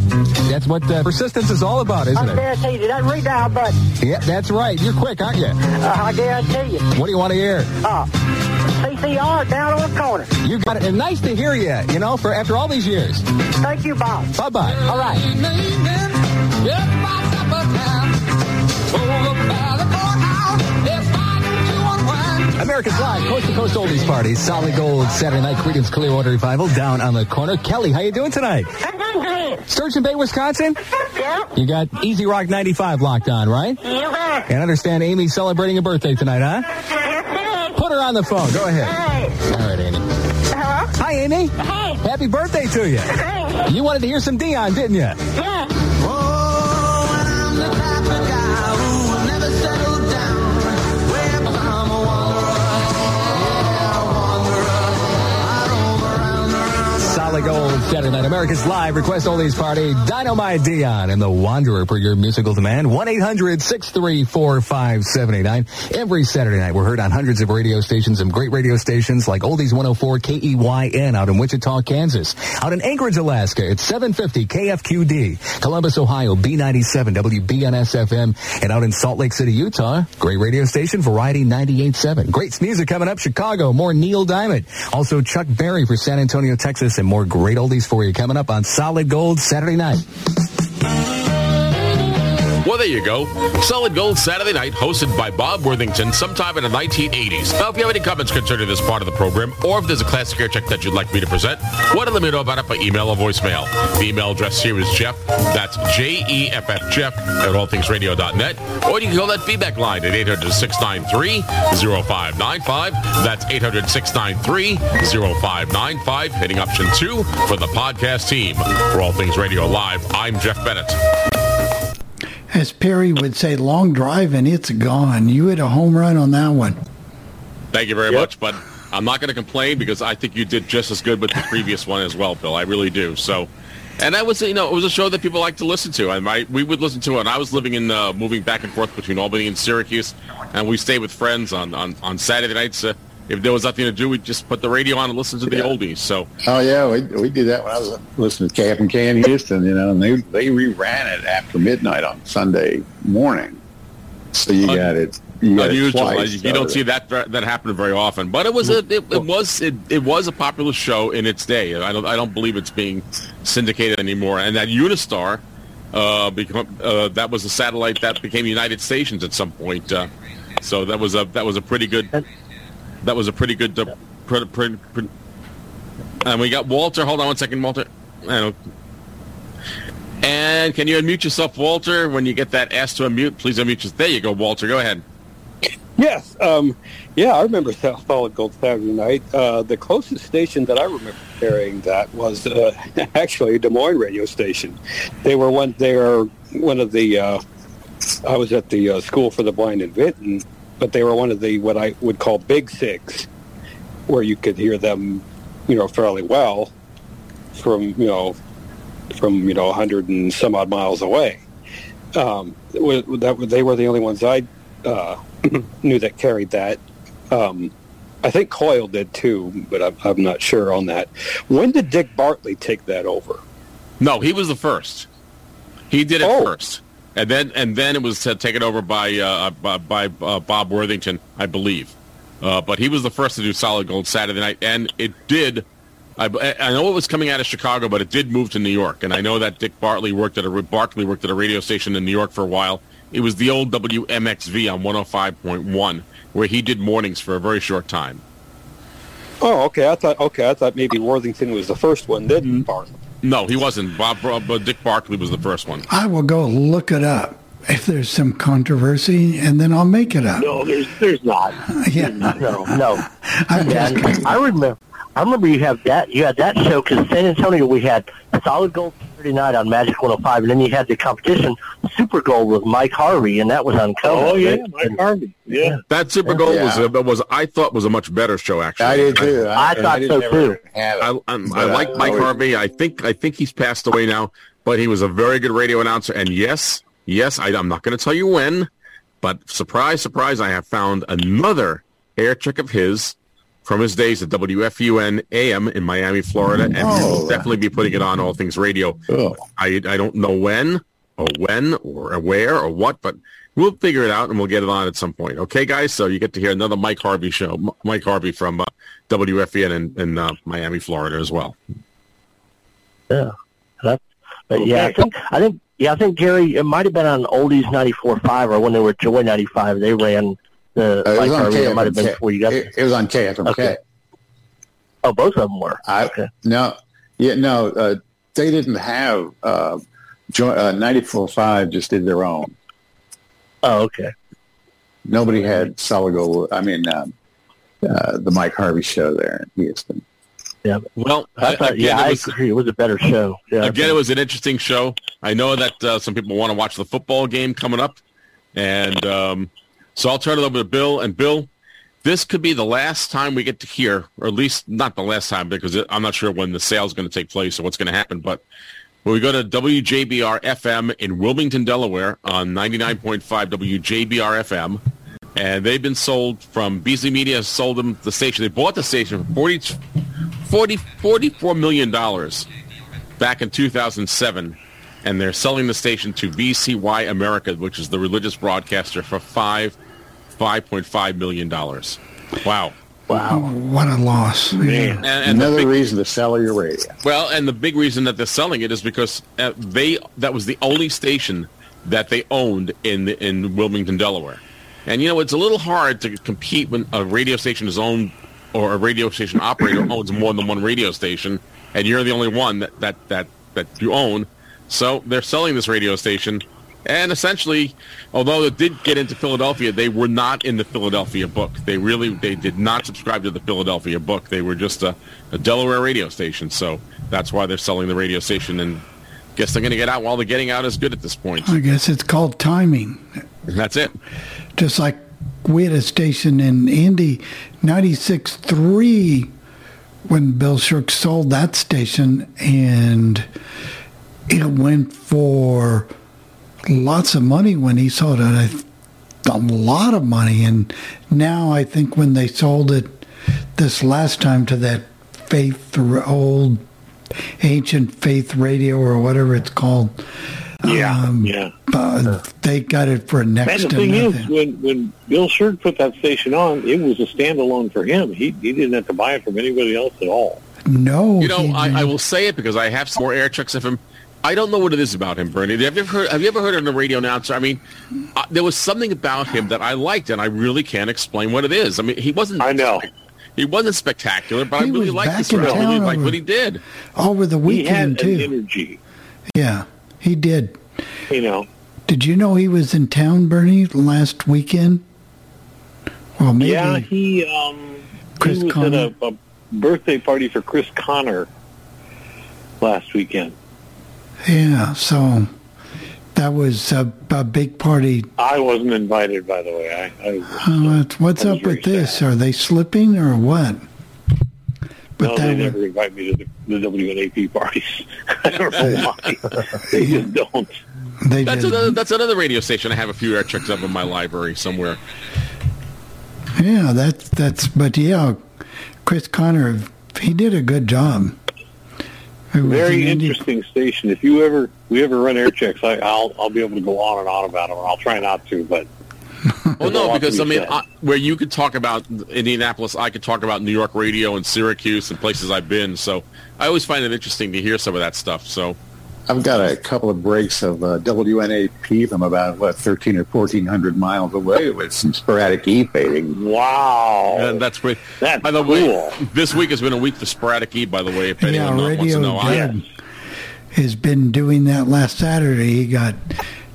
That's what uh, persistence is all about, isn't I it? I guarantee you. That redial button. Yeah, that's right. You're quick, aren't you? Uh, I guarantee you. What do you want to hear? Uh, C C R down on the corner. You got it. And nice to hear you, you know, for after all these years. Thank you, Bob. Bye-bye. All right. America's Live, Coast to Coast Oldies Party, Solid Gold Saturday Night, Creedence Clearwater Revival, down on the corner. Kelly, how you doing tonight? I'm doing great. Sturgeon Bay, Wisconsin? Yeah. You got Easy Rock ninety-five locked on, right? You bet. And I understand Amy's celebrating a birthday tonight, huh? Yes, it is. Put her on the phone. Go ahead. All right. All right, Amy. Hello? Hi, Amy. Hey. Happy birthday to you. Thanks. You wanted to hear some Dian, didn't you? Yeah. Solid Gold Saturday Night, America's Live, request oldies party, Dynamite Dian and the Wanderer for your musical demand, one eight hundred six three four five seven eight nine. Every Saturday night, we're heard on hundreds of radio stations, some great radio stations like Oldies one oh four K E Y N out in Wichita, Kansas. Out in Anchorage, Alaska, it's seven fifty K F Q D. Columbus, Ohio, B ninety-seven, W B N S F M. And out in Salt Lake City, Utah, great radio station, Variety ninety-eight point seven. Great music coming up, Chicago, more Neil Diamond. Also, Chuck Berry for San Antonio, Texas, and more great oldies for you coming up on Solid Gold Saturday Night. Well, there you go. Solid Gold Saturday Night, hosted by Bob Worthington sometime in the nineteen eighties. Now, if you have any comments concerning this part of the program, or if there's a classic air check that you'd like me to present, want to let me know about it by email or voicemail. The email address here is Jeff. That's J E F F, Jeff, at all things radio dot net. Or you can call that feedback line at eight hundred, six nine three, oh five nine five. That's eight hundred, six nine three, oh five nine five. Hitting option two for the podcast team. For All Things Radio Live, I'm Jeff Bennett. As Perry would say, long drive and it's gone. You hit a home run on that one. Thank you very yep. much, but I'm not going to complain because I think you did just as good with the previous one as well, Bill. I really do. So, and that was, you know, it was a show that people liked to listen to. I might, we would listen to it. And I was living in, uh, moving back and forth between Albany and Syracuse, and we stayed with friends on on, on Saturday nights. Uh, if there was nothing to do, we'd just put the radio on and listen to yeah. the oldies. So, oh yeah, we we did that when I was listening to Cap and Can Houston, you know, and they they reran it after midnight on Sunday morning. So you Un- got it. You got unusual. It twice, you so don't see that that happening very often. But it was a it, it was it, it was a popular show in its day. I don't I don't believe it's being syndicated anymore. And that Unistar, uh, become uh, that was a satellite that became United Stations at some point. Uh, so that was a that was a pretty good. That was a pretty good... Uh, pre- pre- pre- and we got Walter. Hold on one second, Walter. I don't... And can you unmute yourself, Walter? When you get that asked to unmute, please unmute yourself. There you go, Walter. Go ahead. Yes. Um, yeah, I remember Solid Gold Saturday Night. Uh, the closest station that I remember carrying that was uh, actually a Des Moines radio station. They were one, they were one of the... Uh, I was at the uh, School for the Blind in Vinton, but they were one of the what I would call big six, where you could hear them, you know, fairly well from, you know, from, you know, a hundred and some odd miles away. Um, that, they were the only ones I uh, knew that carried that. Um, I think Coyle did too, but I'm, I'm not sure on that. When did Dick Bartley take that over? No, he was the first. He did it oh. first. And then, and then it was taken over by uh, by, by uh, Bob Worthington, I believe. Uh, but he was the first to do Solid Gold Saturday Night, and it did. I, I know it was coming out of Chicago, but it did move to New York. And I know that Dick Bartley worked at a Bartley worked at a radio station in New York for a while. It was the old W M X V on one oh five point one, where he did mornings for a very short time. Oh, okay. I thought okay. I thought maybe Worthington was the first one, didn't Bartley? No, he wasn't. Bob, uh, Dick Bartley was the first one. I will go look it up if there's some controversy, and then I'll make it up. No, there's there's not. Yeah. No, no. I'm yeah, just I remember. I remember you have that. You had that show because San Antonio. We had Solid Gold Saturday Night on Magic one oh five, and then you had the competition Super Gold with Mike Harvey, and that was on Cumulus. Oh yeah, Mike and, Harvey. Yeah, that Super Gold yeah. was a, was I thought was a much better show actually. I did too. I, I thought I so too. I, I, I like Mike Harvey. I think I think he's passed away now, but he was a very good radio announcer. And yes, yes, I, I'm not going to tell you when, but surprise, surprise, I have found another air check of his from his days at W F U N A M in Miami, Florida, and oh. he'll definitely be putting it on All Things Radio. Oh. I I don't know when or when or where or what, but we'll figure it out and we'll get it on at some point. Okay, guys? So you get to hear another Mike Harvey show, Mike Harvey from uh, W F U N in, in uh, Miami, Florida as well. Yeah. That's, but yeah, okay. I think, I think, yeah, I think, Gary, it might have been on Oldies ninety-four point five or when they were Joy ninety-five. They ran... Uh, it, was on K F M K. Might have been before you got it, it was on K F M K. Okay. Oh, both of them were. I, okay. No, yeah, no, uh, they didn't have uh, jo- uh, ninety-four point five. Just did their own. Oh, okay. Nobody had Solid Gold. I mean, um, uh, the Mike Harvey show there in Houston. Yeah. Well, I thought, again, yeah, it was, I agree. It was a better show. Yeah, again, it was an interesting show. I know that uh, some people want to watch the football game coming up, and. Um, So I'll turn it over to Bill. And, Bill, this could be the last time we get to hear, or at least not the last time because I'm not sure when the sale is going to take place or what's going to happen. But when we go to W J B R F M in Wilmington, Delaware on ninety-nine point five W J B R F M, and they've been sold from Beasley Media has sold them the station. They bought the station for forty, forty, forty-four million dollars back in two thousand seven. And they're selling the station to V C Y America, which is the religious broadcaster, for five five point five million dollars. Wow. Wow. What a loss. Man. And, and Another big, reason to sell your radio. Well, and the big reason that they're selling it is because they that was the only station that they owned in the, in Wilmington, Delaware. And, you know, it's a little hard to compete when a radio station is owned or a radio station operator owns more than one radio station, and you're the only one that, that, that, that you own. So they're selling this radio station. And essentially, although it did get into Philadelphia, they were not in the Philadelphia book. They really, they did not subscribe to the Philadelphia book. They were just a, a Delaware radio station. So that's why they're selling the radio station. And I guess they're going to get out while the getting out is good at this point. I guess it's called timing. That's it. Just like we had a station in Indy, ninety-six point three, when Bill Shirk sold that station, and it went for lots of money when he sold it, I, a lot of money. And now I think when they sold it this last time to that faith, old ancient faith radio or whatever it's called, yeah, um, yeah, uh, sure. they got it for next to nothing. And the thing is, when, when Bill Shirk put that station on, it was a standalone for him. He he didn't have to buy it from anybody else at all. No, you know, I, I will say it because I have some more air checks of him. I don't know what it is about him, Bernie. Have you ever heard, have you ever heard of a radio announcer? I mean, uh, there was something about him that I liked, and I really can't explain what it is. I mean, he wasn't. I know. He wasn't spectacular, but he I really liked this. I really liked what he did over the weekend too. He had an energy. Yeah, he did. You know. Did you know he was in town, Bernie, last weekend? Well, maybe. Yeah, he. Um, Chris he was Connor. at a, a birthday party for Chris Connor last weekend. Yeah, so that was a, a big party. I wasn't invited, by the way. I, I, uh, what's I up with this? Sad. Are they slipping or what? But no, they was, never invite me to the, the W N A P parties. I don't know why. They yeah. just don't. They that's, another, that's another radio station I have a few air checks of in my library somewhere. Yeah, that's, that's but yeah, Chris Connor, he did a good job. Very interesting station. If you ever we ever run air checks, I, I'll I'll be able to go on and on about them. I'll try not to, but well, no, because I mean, I, where you could talk about Indianapolis, I could talk about New York radio and Syracuse and places I've been. So I always find it interesting to hear some of that stuff. So I've got a couple of breaks of uh, W N A P from about what thirteen or fourteen hundred miles away with some sporadic e fading. Wow, and that's great. That's by the cool. way, this week has been a week for sporadic e. By the way, if anyone yeah, wants to know, I has been doing that. Last Saturday, he got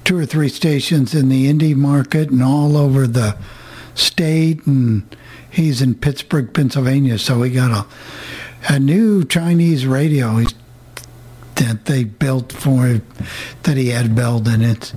two or three stations in the Indy market and all over the state, and he's in Pittsburgh, Pennsylvania. So he got a a new Chinese radio. He's that they built for him, that he had built, and it's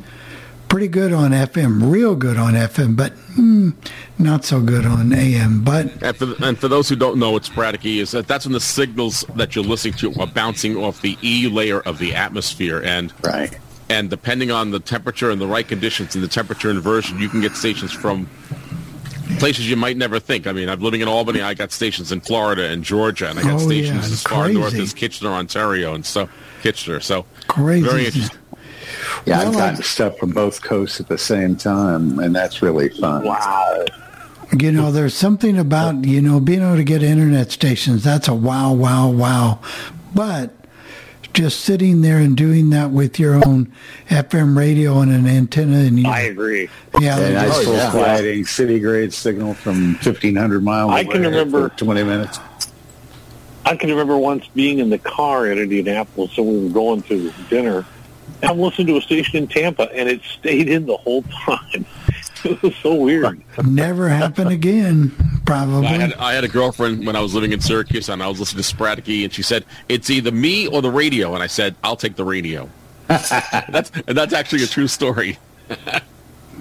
pretty good on F M, real good on F M, but mm, not so good on A M. But and for, and for those who don't know what sporadic E is, that's when the signals that you're listening to are bouncing off the E layer of the atmosphere, and right. and depending on the temperature and the right conditions and the temperature inversion, you can get stations from places you might never think. I mean, I'm living in Albany. I got stations in Florida and Georgia, and I got oh, stations yeah, as far crazy. north as Kitchener, Ontario, and stuff. Kitchener, so crazy. Very interesting. Yeah, well, I've gotten stuff from both coasts at the same time, and that's really fun. Wow. You know, there's something about, you know, being able to get internet stations. That's a wow, wow, wow. But just sitting there and doing that with your own F M radio and an antenna. And you, I agree. Yeah, and nice full sliding city grade signal from fifteen hundred miles away. I can remember twenty minutes. I can remember once being in the car in Indianapolis, so we were going to dinner. I listened to a station in Tampa, and it stayed in the whole time. It was so weird. Never happen again, probably. I had, I had a girlfriend when I was living in Syracuse, and I was listening to sporadic E, and she said, it's either me or the radio. And I said, I'll take the radio. that's And that's actually a true story.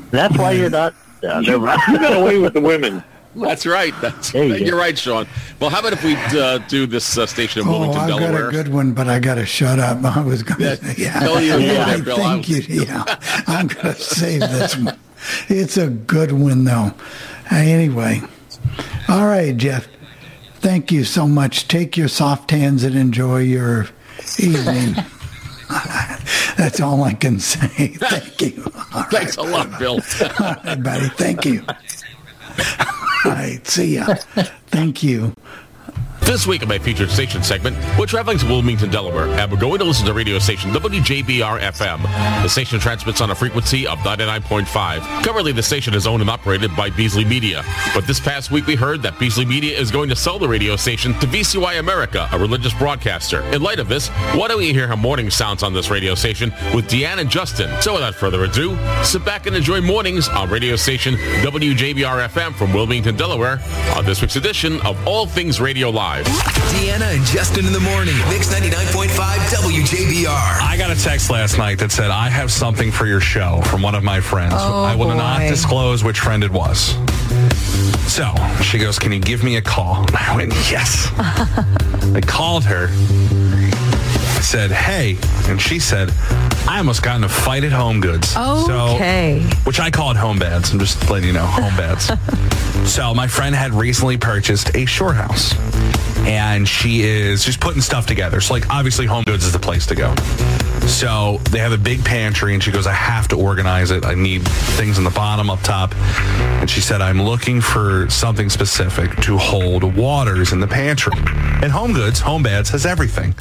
That's why you're not... Uh, you got away with the women. That's right. That's, you you're go. right, Sean. Well, how about if we uh, do this uh, station in Wilmington, oh, Delaware? Oh, I got a good one, but I got to shut up. I was going to yeah, yeah. tell you. Yeah, I Bill, think was... you. Yeah, I'm going to save this one. It's a good one, though. Anyway, all right, Jeff. Thank you so much. Take your soft hands and enjoy your evening. That's all I can say. Thank you. All Thanks right, a lot, Bill. All right, buddy. Thank you. All right, see ya. Thank you. This week in my featured station segment, we're traveling to Wilmington, Delaware, and we're going to listen to radio station W J B R F M. The station transmits on a frequency of ninety-nine point five. Currently, the station is owned and operated by Beasley Media. But this past week, we heard that Beasley Media is going to sell the radio station to V C Y America, a religious broadcaster. In light of this, why don't we hear how morning sounds on this radio station with Dian and Justen? So without further ado, sit back and enjoy mornings on radio station W J B R F M from Wilmington, Delaware, on this week's edition of All Things Radio Live. Deanna and Justen in the morning, Mix ninety-nine point five W J B R. I got a text last night that said, I have something for your show from one of my friends. Oh, I will boy. not disclose which friend it was. So she goes, can you give me a call? And I went, yes. I called her. I said, hey. And she said, I almost got in a fight at Home Goods. Okay. So, which I call it Home Bads. I'm just letting you know, Home Bads. So my friend had recently purchased a shore house. And she is just putting stuff together. So, like, obviously, Home Goods is the place to go. So they have a big pantry, and she goes, I have to organize it. I need things on the bottom, up top. And she said, I'm looking for something specific to hold waters in the pantry. And Home Goods, Home Bads, has everything.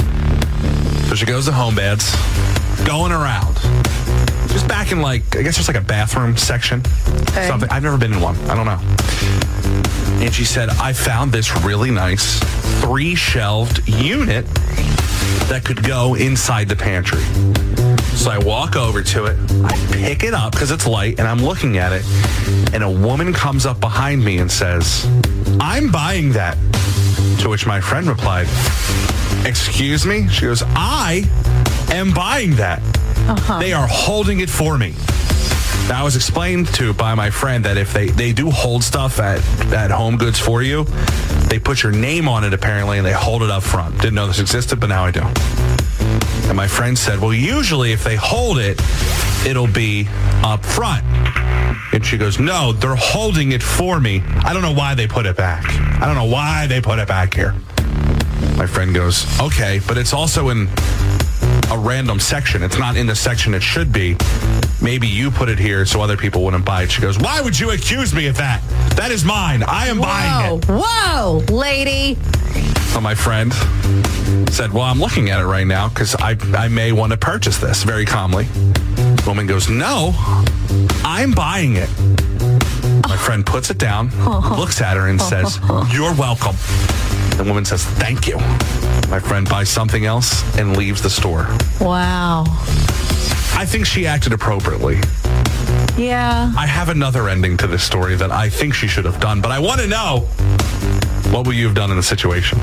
So she goes to Home Bads, going around. Just back in, like, I guess there's, like, a bathroom section. Okay. Something. I've never been in one. I don't know. And she said, I found this really nice three-shelved unit that could go inside the pantry. So I walk over to it, I pick it up because it's light, and I'm looking at it, and a woman comes up behind me and says, I'm buying that. To which my friend replied, excuse me? She goes, I am buying that. Uh-huh. They are holding it for me. Now, I was explained to by my friend that if they, they do hold stuff at, at Home Goods for you, they put your name on it, apparently, and they hold it up front. Didn't know this existed, but now I do. And my friend said, well, usually if they hold it, it'll be up front. And she goes, no, they're holding it for me. I don't know why they put it back. I don't know why they put it back here. My friend goes, okay, but it's also in a random section. It's not in the section it should be. Maybe you put it here so other people wouldn't buy it. She goes, why would you accuse me of that? That is mine. I am Whoa. buying it. Whoa, lady. So my friend said, well, I'm looking at it right now because I, I may want to purchase this, very calmly. The woman goes, no, I'm buying it. My friend puts it down, looks at her and says, you're welcome. The woman says, thank you. My friend buys something else and leaves the store. Wow. I think she acted appropriately. Yeah. I have another ending to this story that I think she should have done, but I want to know, what would you have done in the situation?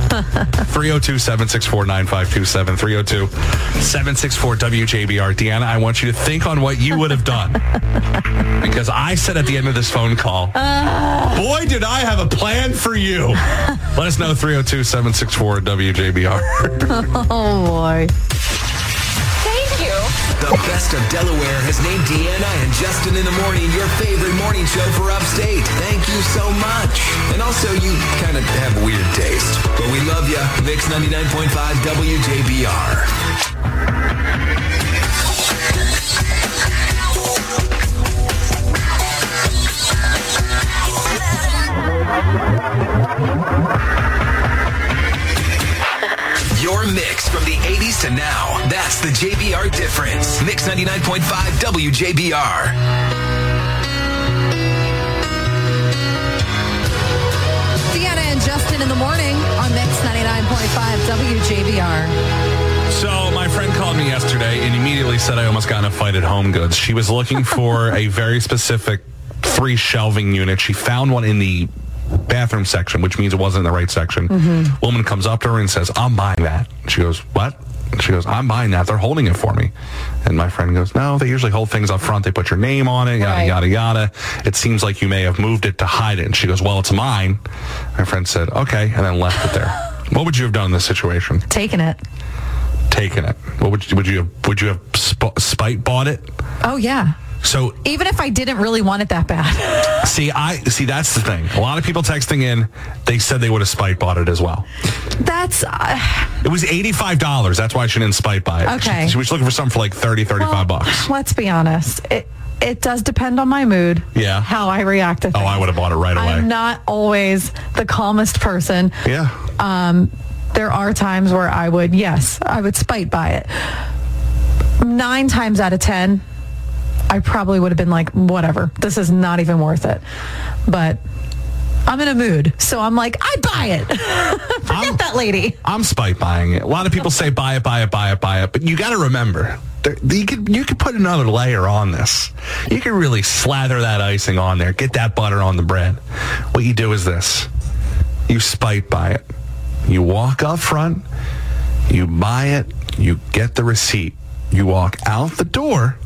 three oh two, seven six four, nine five two seven, three oh two, seven six four, W J B R. Deanna, I want you to think on what you would have done. Because I said at the end of this phone call, uh, boy, did I have a plan for you. Let us know, three oh two, seven six four, W J B R. Oh, boy. The best of Delaware has named Deanna and Justen in the morning your favorite morning show for Upstate. Thank you so much. And also, you kind of have weird taste. But we love you. Mix ninety-nine point five W J B R. Your mix from the eighties to now. That's the J B R difference. Mix ninety-nine point five W J B R. Deanna and Justen in the morning on Mix ninety-nine point five W J B R. So my friend called me yesterday and immediately said I almost got in a fight at Home Goods. She was looking for a very specific three shelving unit. She found one in the bathroom section, which means it wasn't in the right section. Mm-hmm. Woman comes up to her and says, I'm buying that. She goes, what? She goes, I'm buying that. They're holding it for me. And my friend goes, no, they usually hold things up front. They put your name on it, yada, right. yada, yada. It seems like you may have moved it to hide it. And she goes, well, it's mine. My friend said, okay, and then left it there. What would you have done in this situation? Taken it. Taken it. What would you, would you have, would you have sp- spite bought it? Oh, yeah. So even if I didn't really want it that bad. see, I see that's the thing. A lot of people texting in, they said they would have spite bought it as well. That's uh, it was eighty-five dollars. That's why she didn't spite buy it. Okay, she, she was looking for something for like thirty, thirty-five well, bucks. Let's be honest. It it does depend on my mood. Yeah, how I react to things. Oh, I would have bought it right away. I'm not always the calmest person. Yeah. Um, there are times where I would, yes, I would spite by it. Nine times out of ten, I probably would have been like, whatever, this is not even worth it. But I'm in a mood, so I'm like, I buy it. Forget I'm, that lady. I'm spite buying it. A lot of people say buy it, buy it, buy it, buy it, but you got to remember, there, you could you could put another layer on this. You could really slather that icing on there, get that butter on the bread. What you do is this: you spite buy it. You walk up front, you buy it, you get the receipt. You walk out the door,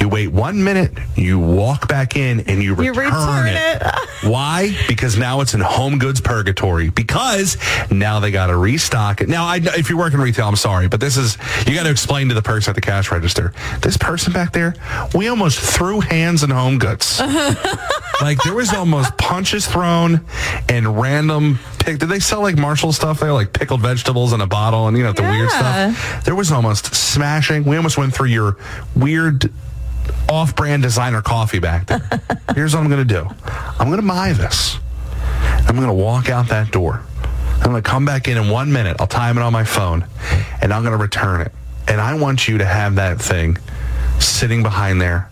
you wait one minute, you walk back in, and you return, you return it. it. Why? Because now it's in home goods purgatory. Because now they got to restock it. Now, I, if you work in retail, I'm sorry, but this is, you got to explain to the person at the cash register, this person back there, we almost threw hands in home goods. Like, there was almost punches thrown and random pick. Did they sell, like, Marshall stuff there? Like, pickled vegetables in a bottle and, you know, the yeah. weird stuff. There was almost smashing. We almost went through your weird off-brand designer coffee back there. Here's what I'm going to do. I'm going to buy this. I'm going to walk out that door. I'm going to come back in in one minute. I'll time it on my phone, and I'm going to return it. And I want you to have that thing sitting behind there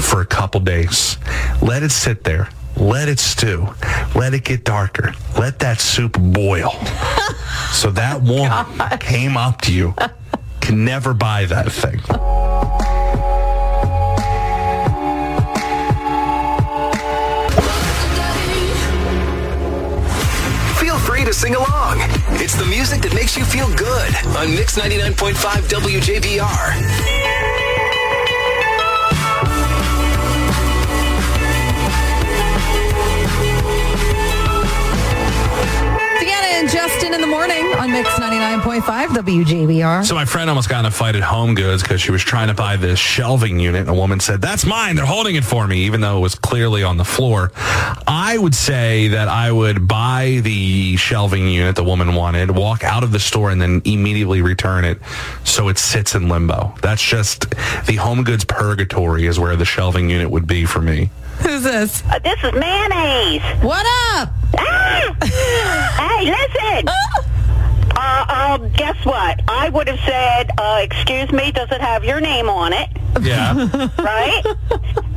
for a couple days. Let it sit there. Let it stew. Let it get darker. Let that soup boil. So that woman God. came up to you. Can never buy that thing. Feel free to sing along. It's the music that makes you feel good on Mix ninety-nine point five W J B R. Justen in the morning on Mix ninety-nine point five W J B R. So my friend almost got in a fight at Home Goods because she was trying to buy this shelving unit, and a woman said, that's mine, they're holding it for me, even though it was clearly on the floor. I would say that I would buy the shelving unit the woman wanted, walk out of the store, and then immediately return it so it sits in limbo. That's just the Home Goods purgatory is where the shelving unit would be for me. Who's this? Uh, this is Mayonnaise. What up? Ah! Hey, listen. uh, um, guess what? I would have said, uh, excuse me, does it have your name on it? Yeah. Right?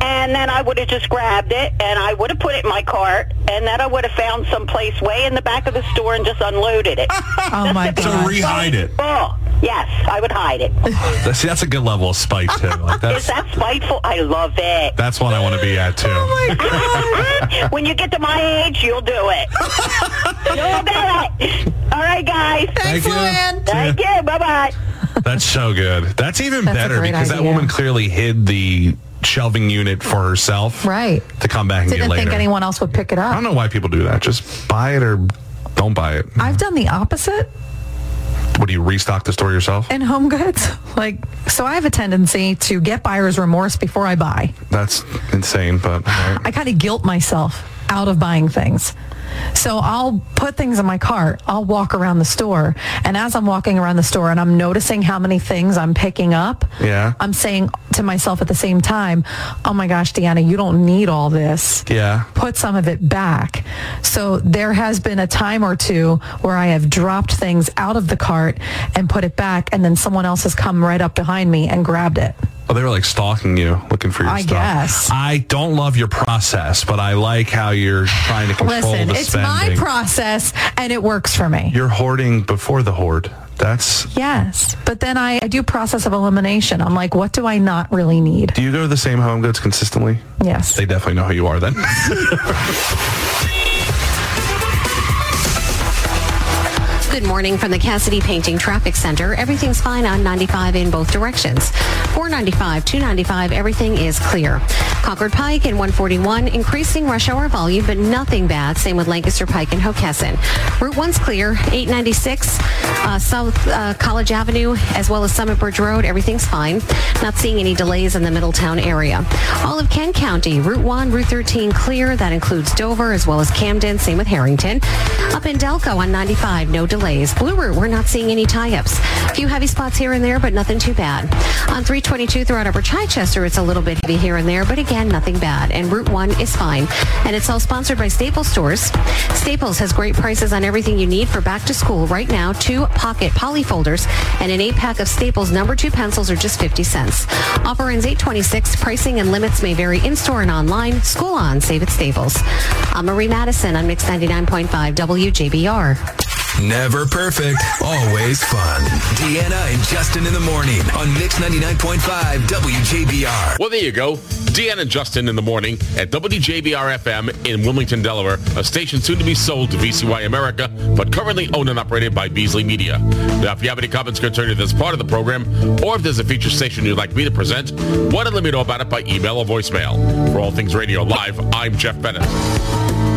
And then I would have just grabbed it, and I would have put it in my cart, and then I would have found someplace way in the back of the store and just unloaded it. Oh, my God. So re-hide it. Oh. Yes, I would hide it. See, that's a good level of spite, too. Like that's, is that spiteful? I love it. That's what I want to be at, too. Oh, my God. When you get to my age, you'll do it. You'll do it. All right, guys. Thanks, Lynn. Thank you. Bye-bye. That's so good. That's even that's better because idea. That woman clearly hid the shelving unit for herself. Right. To come back and Didn't get later. Didn't think anyone else would pick it up. I don't know why people do that. Just buy it or don't buy it. I've done the opposite. What, do you restock the store yourself? In Home Goods. Like, so I have a tendency to get buyer's remorse before I buy. That's insane, but... Right. I kind of guilt myself out of buying things. So I'll put things in my cart. I'll walk around the store. And as I'm walking around the store and I'm noticing how many things I'm picking up, yeah. I'm saying to myself at the same time, oh my gosh, Deanna, you don't need all this. Yeah. Put some of it back. So there has been a time or two where I have dropped things out of the cart and put it back, and then someone else has come right up behind me and grabbed it. Oh, they were like stalking you, looking for your I stuff. I guess. I don't love your process, but I like how you're trying to control Listen, the it's spending. It's my process, and it works for me. You're hoarding before the hoard. That's... Yes, but then I, I do process of elimination. I'm like, what do I not really need? Do you go to the same Home Goods consistently? Yes. They definitely know who you are then. Good morning from the Cassidy Painting Traffic Center. Everything's fine on ninety-five in both directions. four ninety-five, two ninety-five, everything is clear. Concord Pike and one forty-one, increasing rush hour volume, but nothing bad. Same with Lancaster Pike and Hokesson. Route one's clear. eight ninety-six, uh, South uh, College Avenue, as well as Summit Bridge Road, everything's fine. Not seeing any delays in the Middletown area. All of Kent County, Route one, Route thirteen clear. That includes Dover, as well as Camden. Same with Harrington. Up in Delco on ninety-five, no delays. Blue Route, we're not seeing any tie-ups. A few heavy spots here and there, but nothing too bad. On three twenty-two throughout Upper Chichester, it's a little bit heavy here and there, but again, nothing bad. And Route one is fine. And it's all sponsored by Staples Stores. Staples has great prices on everything you need for back to school right now. Two pocket poly folders and an eight-pack of Staples number two pencils are just fifty cents. Offer ends eight twenty-six. Pricing and limits may vary in-store and online. School on, save at Staples. I'm Marie Madison on Mix ninety-nine point five W J B R. Never perfect, always fun. Deanna and Justen in the morning on Mix ninety-nine point five W J B R. Well, there you go. Deanna and Justen in the morning at W J B R F M in Wilmington, Delaware, a station soon to be sold to V C Y America, but currently owned and operated by Beasley Media. Now, if you have any comments concerning this part of the program, or if there's a feature station you'd like me to present, why don't let me know about it by email or voicemail. For All Things Radio Live, I'm Jeff Bennett.